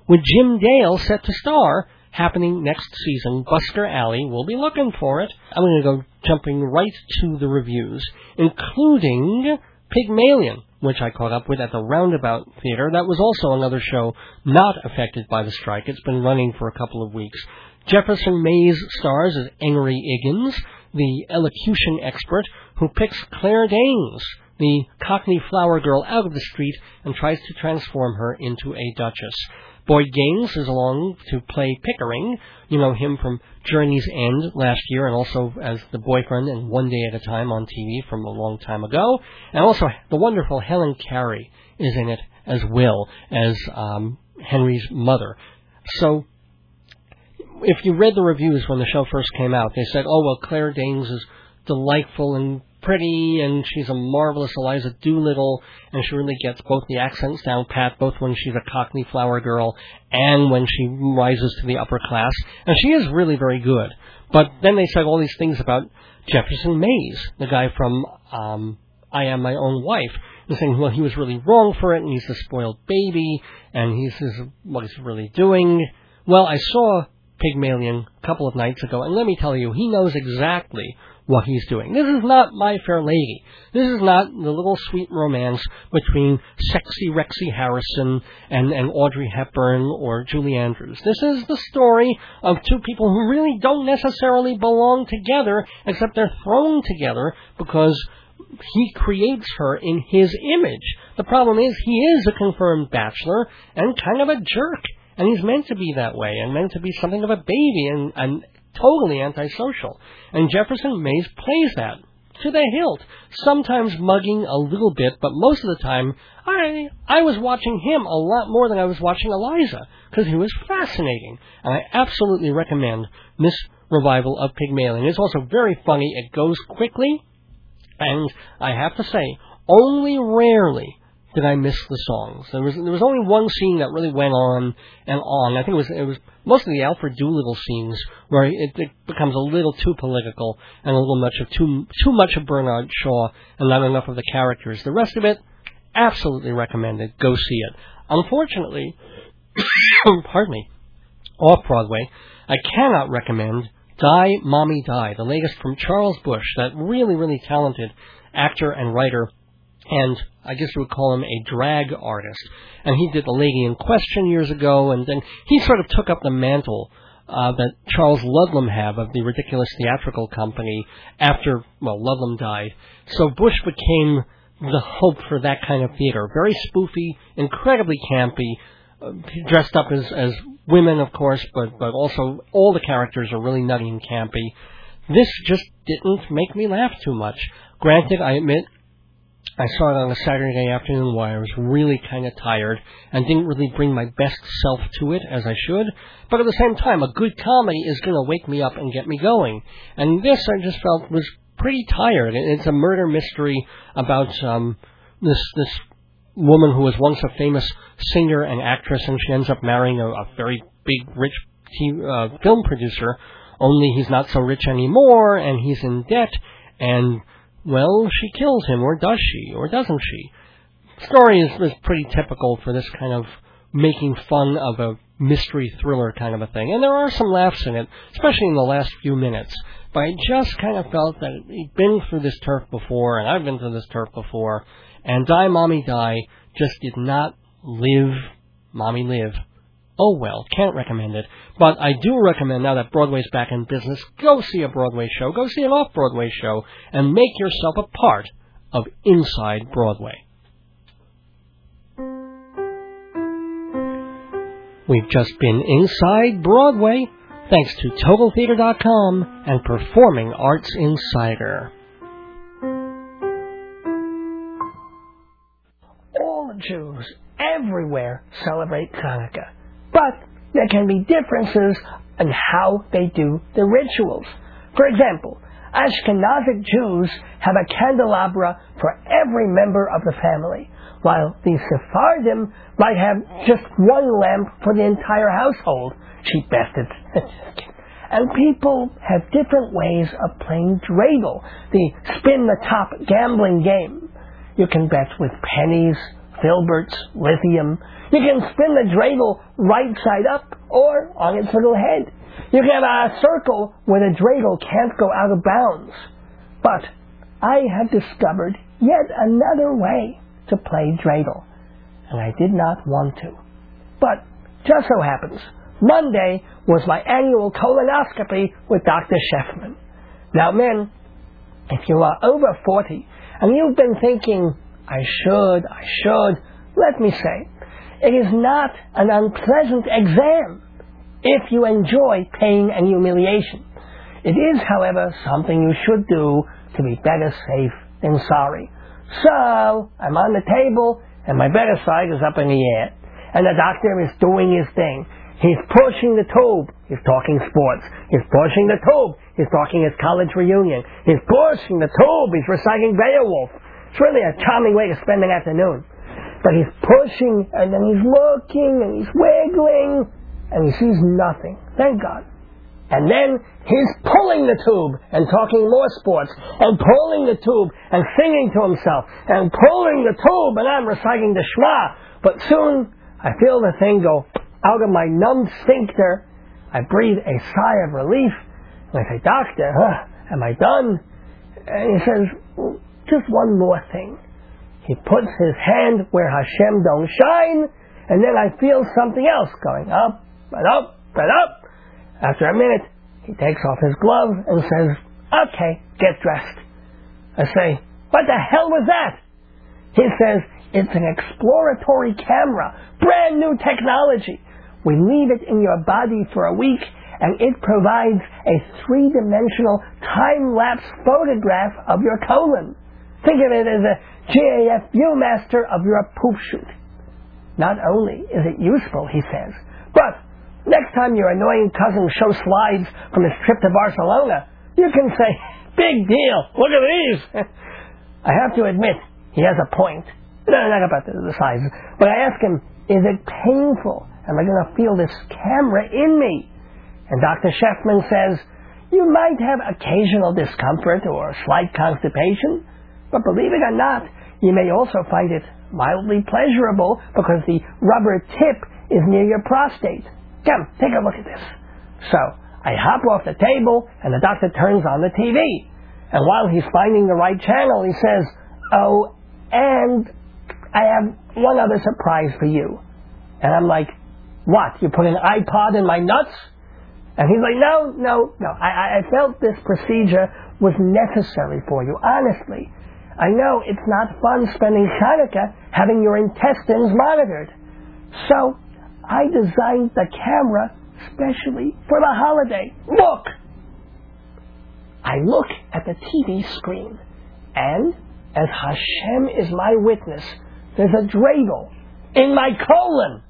with Jim Dale set to star, happening next season. Busker Alley. We'll be looking for it. I'm going to go jumping right to the reviews, including Pygmalion, which I caught up with at the Roundabout Theater. That was also another show not affected by the strike. It's been running for a couple of weeks. Jefferson Mays stars as Engry Iggins, the elocution expert who picks Claire Danes, the Cockney flower girl, out of the street and tries to transform her into a duchess. Boyd Gaines is along to play Pickering. You know him from Journey's End last year, and also as the boyfriend in One Day at a Time on TV from a long time ago. And also the wonderful Helen Carey is in it as Will, as Henry's mother. So if you read the reviews when the show first came out, they said, oh, well, Claire Danes is delightful and pretty, and she's a marvelous Eliza Doolittle, and she really gets both the accents down pat, both when she's a Cockney flower girl and when she rises to the upper class. And she is really very good. But then they said all these things about Jefferson Mays, the guy from I Am My Own Wife, and saying, well, he was really wrong for it, and he's a spoiled baby, and he says, what is he really doing? Well, I saw Pygmalion a couple of nights ago, and let me tell you, he knows exactly what he's doing. This is not My Fair Lady. This is not the little sweet romance between sexy Rexy Harrison and Audrey Hepburn or Julie Andrews. This is the story of two people who really don't necessarily belong together, except they're thrown together because he creates her in his image. The problem is he is a confirmed bachelor and kind of a jerk, and he's meant to be that way and meant to be something of a baby and totally antisocial. And Jefferson Mays plays that to the hilt, sometimes mugging a little bit, but most of the time I was watching him a lot more than I was watching Eliza, because he was fascinating. And I absolutely recommend this revival of Pygmalion. It's also very funny. It goes quickly. And I have to say, only rarely did I miss the songs. There was only one scene that really went on and on. I think it was mostly the Alfred Doolittle scenes where it becomes a little too political and a little much of too much of Bernard Shaw and not enough of the characters. The rest of it, absolutely recommended. Go see it. Unfortunately, pardon me, off Broadway, I cannot recommend Die, Mommy, Die, the latest from Charles Bush, that really, really talented actor and writer, and I guess you would call him a drag artist. And he did The Lady in Question years ago, and then he sort of took up the mantle that Charles Ludlam had of the Ridiculous Theatrical Company after, well, Ludlam died. So Bush became the hope for that kind of theater. Very spoofy, incredibly campy, dressed up as women, of course, but also all the characters are really nutty and campy. This just didn't make me laugh too much. Granted, I admit, I saw it on a Saturday afternoon while I was really kind of tired and didn't really bring my best self to it as I should. But at the same time, a good comedy is going to wake me up and get me going. And this, I just felt, was pretty tired. It's a murder mystery about this woman who was once a famous singer and actress, and she ends up marrying a very big, rich film producer, only he's not so rich anymore, and he's in debt, and, well, she kills him, or does she, or doesn't she? The story is pretty typical for this kind of making fun of a mystery thriller kind of a thing, and there are some laughs in it, especially in the last few minutes, but I just kind of felt that we've been through this turf before, and I've been through this turf before, and Die, Mommy, Die just did not live, Mommy, live. Oh, well, can't recommend it. But I do recommend, now that Broadway's back in business, go see a Broadway show, go see an off-Broadway show, and make yourself a part of Inside Broadway. We've just been Inside Broadway, thanks to TotalTheater.com and Performing Arts Insider. All the Jews everywhere celebrate Hanukkah, but there can be differences in how they do the rituals. For example, Ashkenazic Jews have a candelabra for every member of the family, while the Sephardim might have just one lamp for the entire household. Cheap bastards. And people have different ways of playing dreidel, the spin-the-top gambling game. You can bet with pennies, filberts, lithium. You can spin the dreidel right side up or on its little head. You can have a circle where the dreidel can't go out of bounds. But I have discovered yet another way to play dreidel, and I did not want to. But just so happens, Monday was my annual colonoscopy with Dr. Sheffman. Now, men, if you are over 40 and you've been thinking, I should, let me say, it is not an unpleasant exam if you enjoy pain and humiliation. It is, however, something you should do to be better safe than sorry. So, I'm on the table, and my better side is up in the air, and the doctor is doing his thing. He's pushing the tube. He's talking sports. He's pushing the tube. He's talking his college reunion. He's pushing the tube. He's reciting Beowulf. It's really a charming way to spend an afternoon. But he's pushing, and then he's looking, and he's wiggling, and he sees nothing. Thank God. And then he's pulling the tube and talking more sports, and pulling the tube and singing to himself, and pulling the tube, and I'm reciting the Shema. But soon, I feel the thing go out of my numbed sphincter. I breathe a sigh of relief, and I say, Doctor, am I done? And he says, well, just one more thing. He puts his hand where Hashem don't shine, and then I feel something else going up and up and up. After a minute, he takes off his glove and says, okay, get dressed. I say, what the hell was that? He says, it's an exploratory camera, brand new technology. We leave it in your body for a week, and it provides a three-dimensional time-lapse photograph of your colon. Think of it as a GAF viewmaster of your poop shoot. Not only is it useful, he says, but next time your annoying cousin shows slides from his trip to Barcelona, you can say, big deal, look at these. I have to admit, he has a point. No, not about the size. But I ask him, is it painful? Am I going to feel this camera in me? And Dr. Sheffman says, you might have occasional discomfort or slight constipation, but believe it or not, you may also find it mildly pleasurable because the rubber tip is near your prostate. Come, take a look at this. So I hop off the table and the doctor turns on the TV. And while he's finding the right channel, he says, oh, and I have one other surprise for you. And I'm like, what? You put an iPod in my nuts? And he's like, no. I felt this procedure was necessary for you, honestly. I know it's not fun spending Hanukkah having your intestines monitored. So I designed the camera specially for the holiday. Look! I look at the TV screen, and as Hashem is my witness, there's a dreidel in my colon.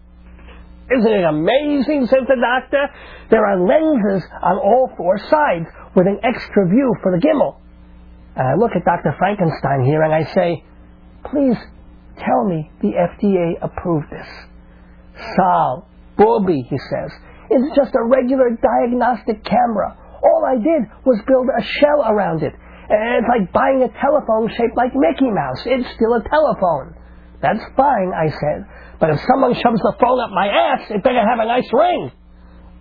Isn't it amazing, says the doctor? There are lenses on all four sides with an extra view for the gimbal. And I look at Dr. Frankenstein here and I say, please tell me the FDA approved this. Sal, Bobby, he says, it's just a regular diagnostic camera. All I did was build a shell around it. And it's like buying a telephone shaped like Mickey Mouse. It's still a telephone. That's fine, I said. But if someone shoves the phone up my ass, it better have a nice ring.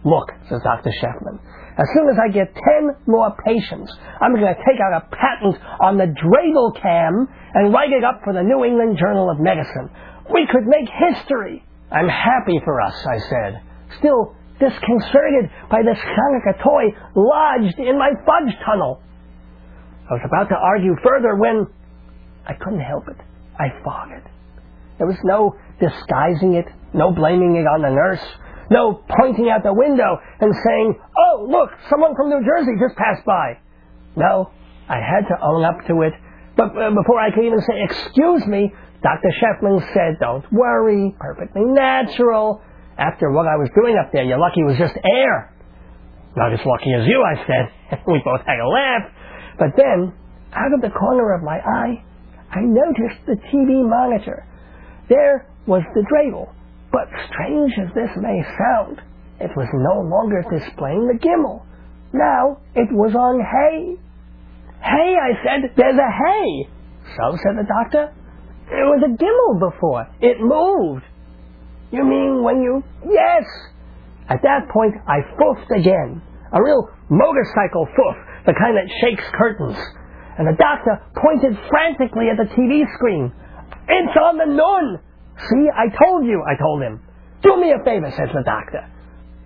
Look, says Dr. Sheffman, as soon as I get 10 more patients, I'm going to take out a patent on the dreidel cam and write it up for the New England Journal of Medicine. We could make history. I'm happy for us, I said, still disconcerted by this Hanukkah toy lodged in my fudge tunnel. I was about to argue further when I couldn't help it. I farted. There was no disguising it, no blaming it on the nurse, no pointing out the window and saying, oh, look, someone from New Jersey just passed by. No, I had to own up to it. But before I could even say, excuse me, Dr. Sheffman said, don't worry, perfectly natural. After what I was doing up there, you're lucky it was just air. Not as lucky as you, I said. We both had a laugh. But then, out of the corner of my eye, I noticed the TV monitor. There was the dreidel. But strange as this may sound, it was no longer displaying the gimbal. Now it was on hay. Hey, I said, there's a hay. So, said the doctor, there was a gimbal before. It moved. You mean when you... Yes. At that point, I foofed again. A real motorcycle foof, the kind that shakes curtains. And the doctor pointed frantically at the TV screen. It's on the nun! See, I told you, I told him. Do me a favor, says the doctor.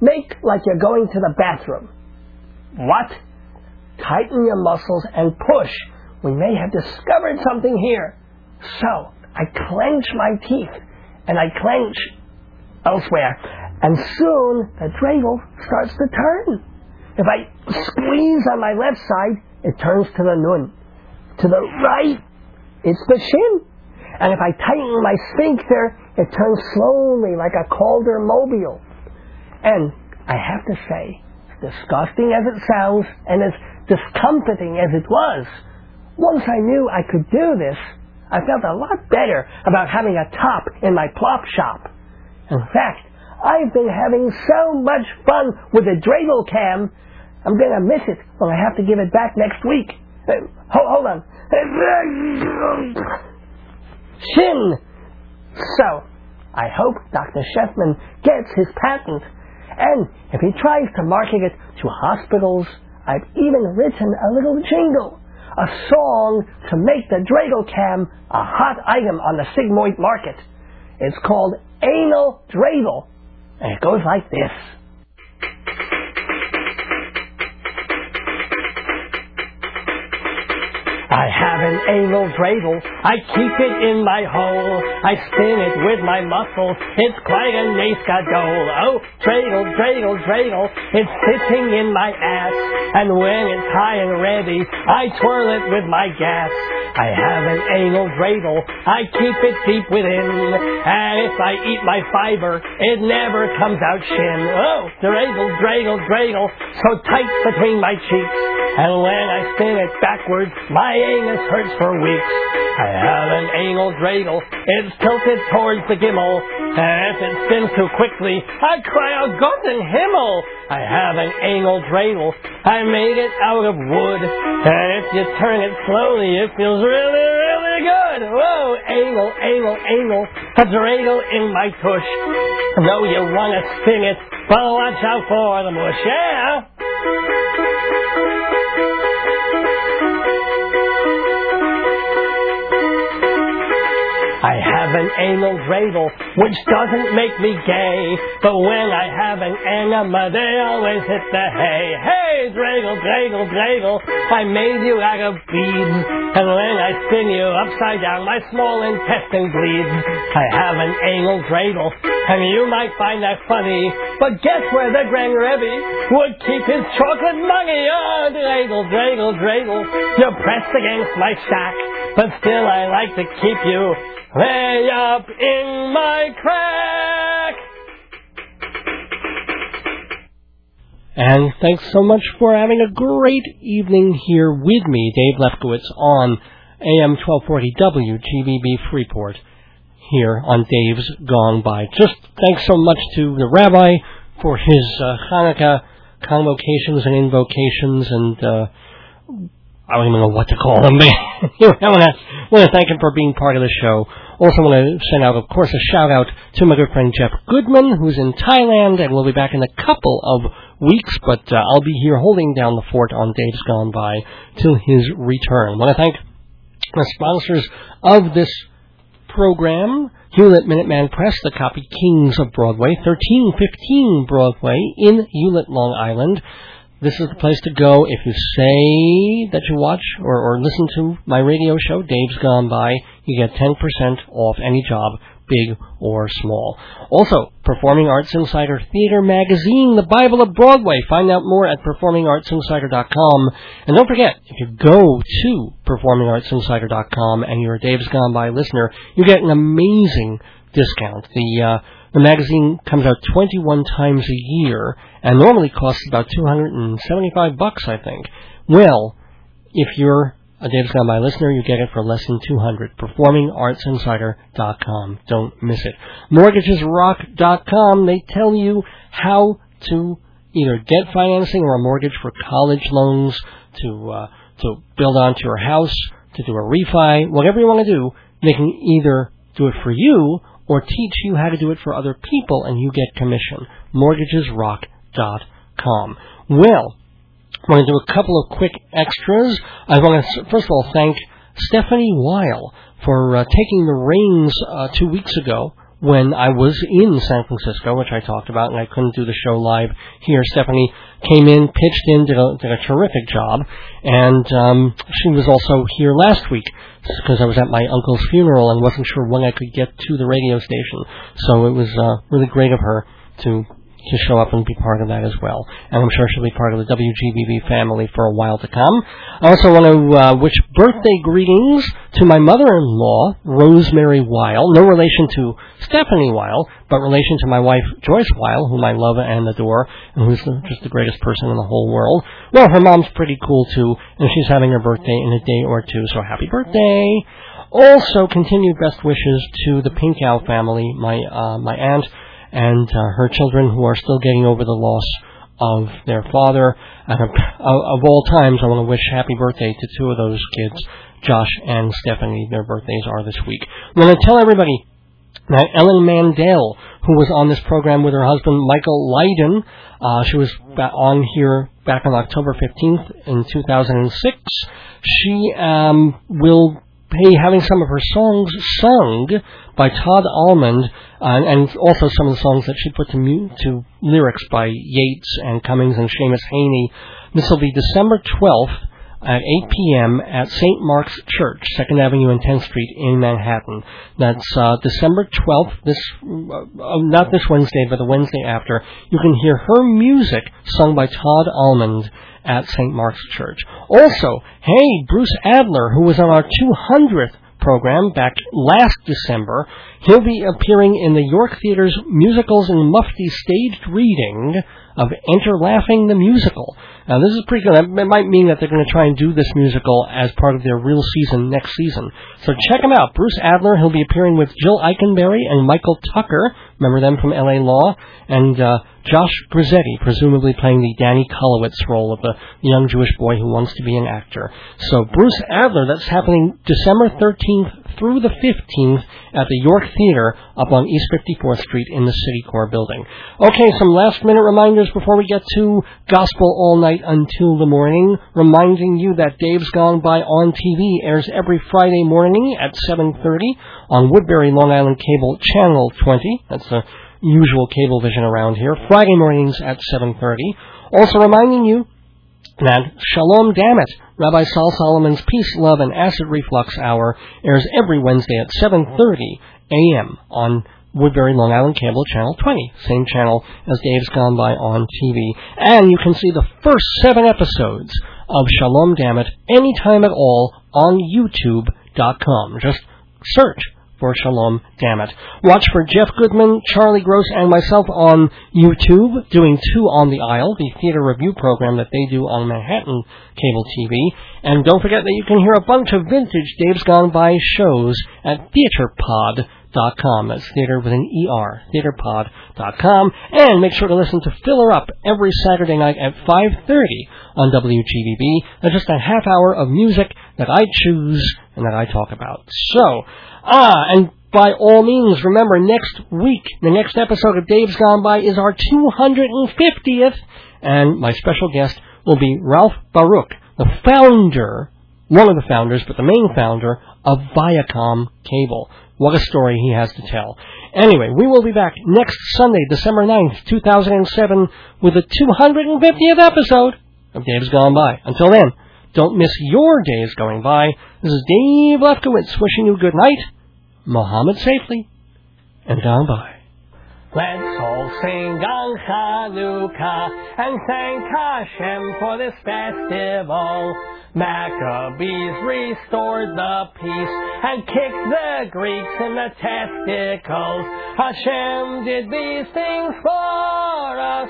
Make like you're going to the bathroom. What? Tighten your muscles and push. We may have discovered something here. So, I clench my teeth, and I clench elsewhere. And soon, the dreidel starts to turn. If I squeeze on my left side, it turns to the nun. To the right, it's the shin. And if I tighten my sphincter, it turns slowly like a Calder mobile. And I have to say, as disgusting as it sounds and as discomforting as it was, once I knew I could do this, I felt a lot better about having a top in my plop shop. In fact, I've been having so much fun with the dreidel cam, I'm going to miss it when I have to give it back next week. Hold on. Shin. So, I hope Dr. Sheffman gets his patent. And if he tries to market it to hospitals, I've even written a little jingle, a song to make the dreidel cam a hot item on the sigmoid market. It's called Anal Dreidel, and it goes like this. I have an anal dreidel, I keep it in my hole, I spin it with my muscles, it's quite a nascadole. Oh, dreidel, dreidel, dreidel, it's sitting in my ass, and when it's high and ready, I twirl it with my gas. I have an anal dreidel, I keep it deep within, and if I eat my fiber, it never comes out shin. Oh, dreidel, dreidel, dreidel, so tight between my cheeks, and when I spin it backwards, my anus hurts for weeks. I have an anal dreidel, it's tilted towards the gimmel, and if it spins too quickly, I cry out, Golden Himmel! I have an anal dreidel, I made it out of wood, and if you turn it slowly, it feels really, really good. Whoa, anal, anal, anal, a dreidel in my tush. Though you want to spin it, but watch out for the mush, yeah! I have an anal dreidel, which doesn't make me gay, but when I have an enema, they always hit the hay. Hey, dreidel, dreidel, dreidel, I made you out of beads, and when I spin you upside down, my small intestine bleeds. I have an anal dreidel, and you might find that funny, but guess where the Grand Rebbe would keep his chocolate money? Oh, dreidel, dreidel, dreidel, you're pressed against my sack, but still I like to keep you way up in my crack. And thanks so much for having a great evening here with me, Dave Lefkowitz, on AM 1240 WGBB Freeport, here on Dave's Gone By. Just thanks so much to the rabbi for his Hanukkah convocations and invocations, and I don't even know what to call him, but I want to thank him for being part of the show. Also want to send out, of course, a shout-out to my good friend Jeff Goodman, who's in Thailand, and will be back in a couple of weeks, but I'll be here holding down the fort on Dave's Gone By till his return. I want to thank the sponsors of this program, Hewlett Minuteman Press, the copy Kings of Broadway, 1315 Broadway in Hewlett, Long Island. This is the place to go if you say that you watch or listen to my radio show, Dave's Gone By. You get 10% off any job, big or small. Also, Performing Arts Insider Theater Magazine, the Bible of Broadway. Find out more at PerformingArtsInsider.com. And don't forget, if you go to PerformingArtsInsider.com and you're a Dave's Gone By listener, you get an amazing discount. The magazine comes out 21 times a year and normally costs about $275, I think. Well, if you're a Dave's Gone By listener, you get it for less than $200. PerformingArtsInsider.com. Don't miss it. MortgagesRock.com. They tell you how to either get financing or a mortgage for college loans, to build onto your house, to do a refi, whatever you want to do. They can either do it for you or teach you how to do it for other people, and you get commission. MortgagesRock.com. Well, I'm going to do a couple of quick extras. I want to, first of all, thank Stephanie Weil for taking the reins 2 weeks ago when I was in San Francisco, which I talked about, and I couldn't do the show live here. Stephanie came in, pitched in, did a terrific job, and she was also here last week because I was at my uncle's funeral and wasn't sure when I could get to the radio station. So it was really great of her to show up and be part of that as well. And I'm sure she'll be part of the WGBB family for a while to come. I also want to wish birthday greetings to my mother-in-law, Rosemary Weil, no relation to Stephanie Weil, but relation to my wife, Joyce Weil, whom I love and adore, and who's just the greatest person in the whole world. Well, her mom's pretty cool, too, and she's having her birthday in a day or two, so happy birthday. Also, continued best wishes to the Pinkow family, my aunt, and her children, who are still getting over the loss of their father. And of all times, I want to wish happy birthday to two of those kids, Josh and Stephanie. Their birthdays are this week. I'm going to tell everybody that Ellen Mandel, who was on this program with her husband, Michael Lydon, she was on here back on October 15th in 2006. She will be having some of her songs sung by Todd Almond, and also some of the songs that she put to lyrics by Yeats and Cummings and Seamus Haney. This will be December 12th at 8 p.m. at St. Mark's Church, 2nd Avenue and 10th Street in Manhattan. That's December 12th, not this Wednesday, but the Wednesday after. You can hear her music sung by Todd Almond at St. Mark's Church. Also, hey, Bruce Adler, who was on our 200th program back last December, he'll be appearing in the York Theater's Musicals and Mufti staged reading of Enter Laughing the Musical. Now, this is pretty good. It might mean that they're going to try and do this musical as part of their real season next season. So check him out. Bruce Adler, he'll be appearing with Jill Eikenberry and Michael Tucker, remember them from L.A. Law, and Josh Grizzetti, presumably playing the Danny Kolowitz role of the young Jewish boy who wants to be an actor. So Bruce Adler, that's happening December 13th through the 15th at the York Theater up on East 54th Street in the Citicorp building. Okay, some last-minute reminders before we get to Gospel All Night Until the Morning, reminding you that Dave's Gone By on TV airs every Friday morning at 7:30 on Woodbury, Long Island Cable Channel 20. That's the usual cable vision around here, Friday mornings at 7:30. Also reminding you that Shalom Dammit, Rabbi Sol Solomon's Peace, Love, and Acid Reflux Hour airs every Wednesday at 7:30 a.m. on Woodbury, Long Island Cable Channel 20, same channel as Dave's Gone By on TV. And you can see the first 7 episodes of Shalom Dammit anytime at all on YouTube.com. Just search for Shalom Dammit. Watch for Jeff Goodman, Charlie Gross, and myself on YouTube, doing Two on the Aisle, the theater review program that they do on Manhattan Cable TV. And don't forget that you can hear a bunch of vintage Dave's Gone By shows at theaterpod.com. That's theater with an E-R, theaterpod.com. And make sure to listen to Fill Her Up every Saturday night at 5:30 on WGBB. That's just a half hour of music that I choose and that I talk about. So, and by all means, remember, next week, the next episode of Dave's Gone By is our 250th, and my special guest will be Ralph Baruch, the main founder of Viacom Cable. What a story he has to tell. Anyway, we will be back next Sunday, December 9th, 2007, with the 250th episode of Dave's Gone By. Until then, don't miss your days going by. This is Dave Lefkowitz wishing you good night, Muhammad safely, and gone by. Let's all sing on Chanukah and thank Hashem for this festival. Maccabees restored the peace and kicked the Greeks in the testicles. Hashem did these things for us,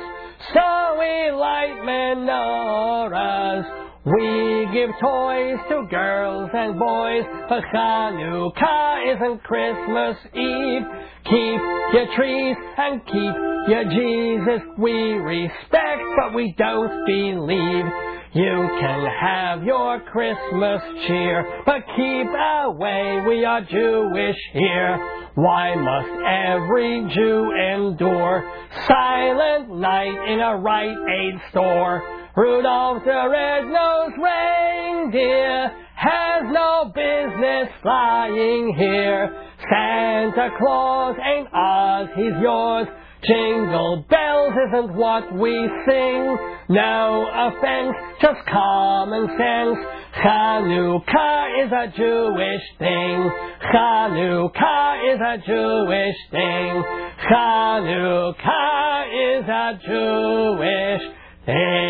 so we light menorahs. We give toys to girls and boys, but Chanukah isn't Christmas Eve. Keep your trees and keep your Jesus. We respect, but we don't believe. You can have your Christmas cheer, but keep away, we are Jewish here. Why must every Jew endure silent night in a Rite Aid store? Rudolph the red-nosed reindeer has no business flying here. Santa Claus ain't ours, he's yours. Jingle bells isn't what we sing. No offense, just common sense. Chanukah is a Jewish thing. Chanukah is a Jewish thing. Chanukah is a Jewish thing.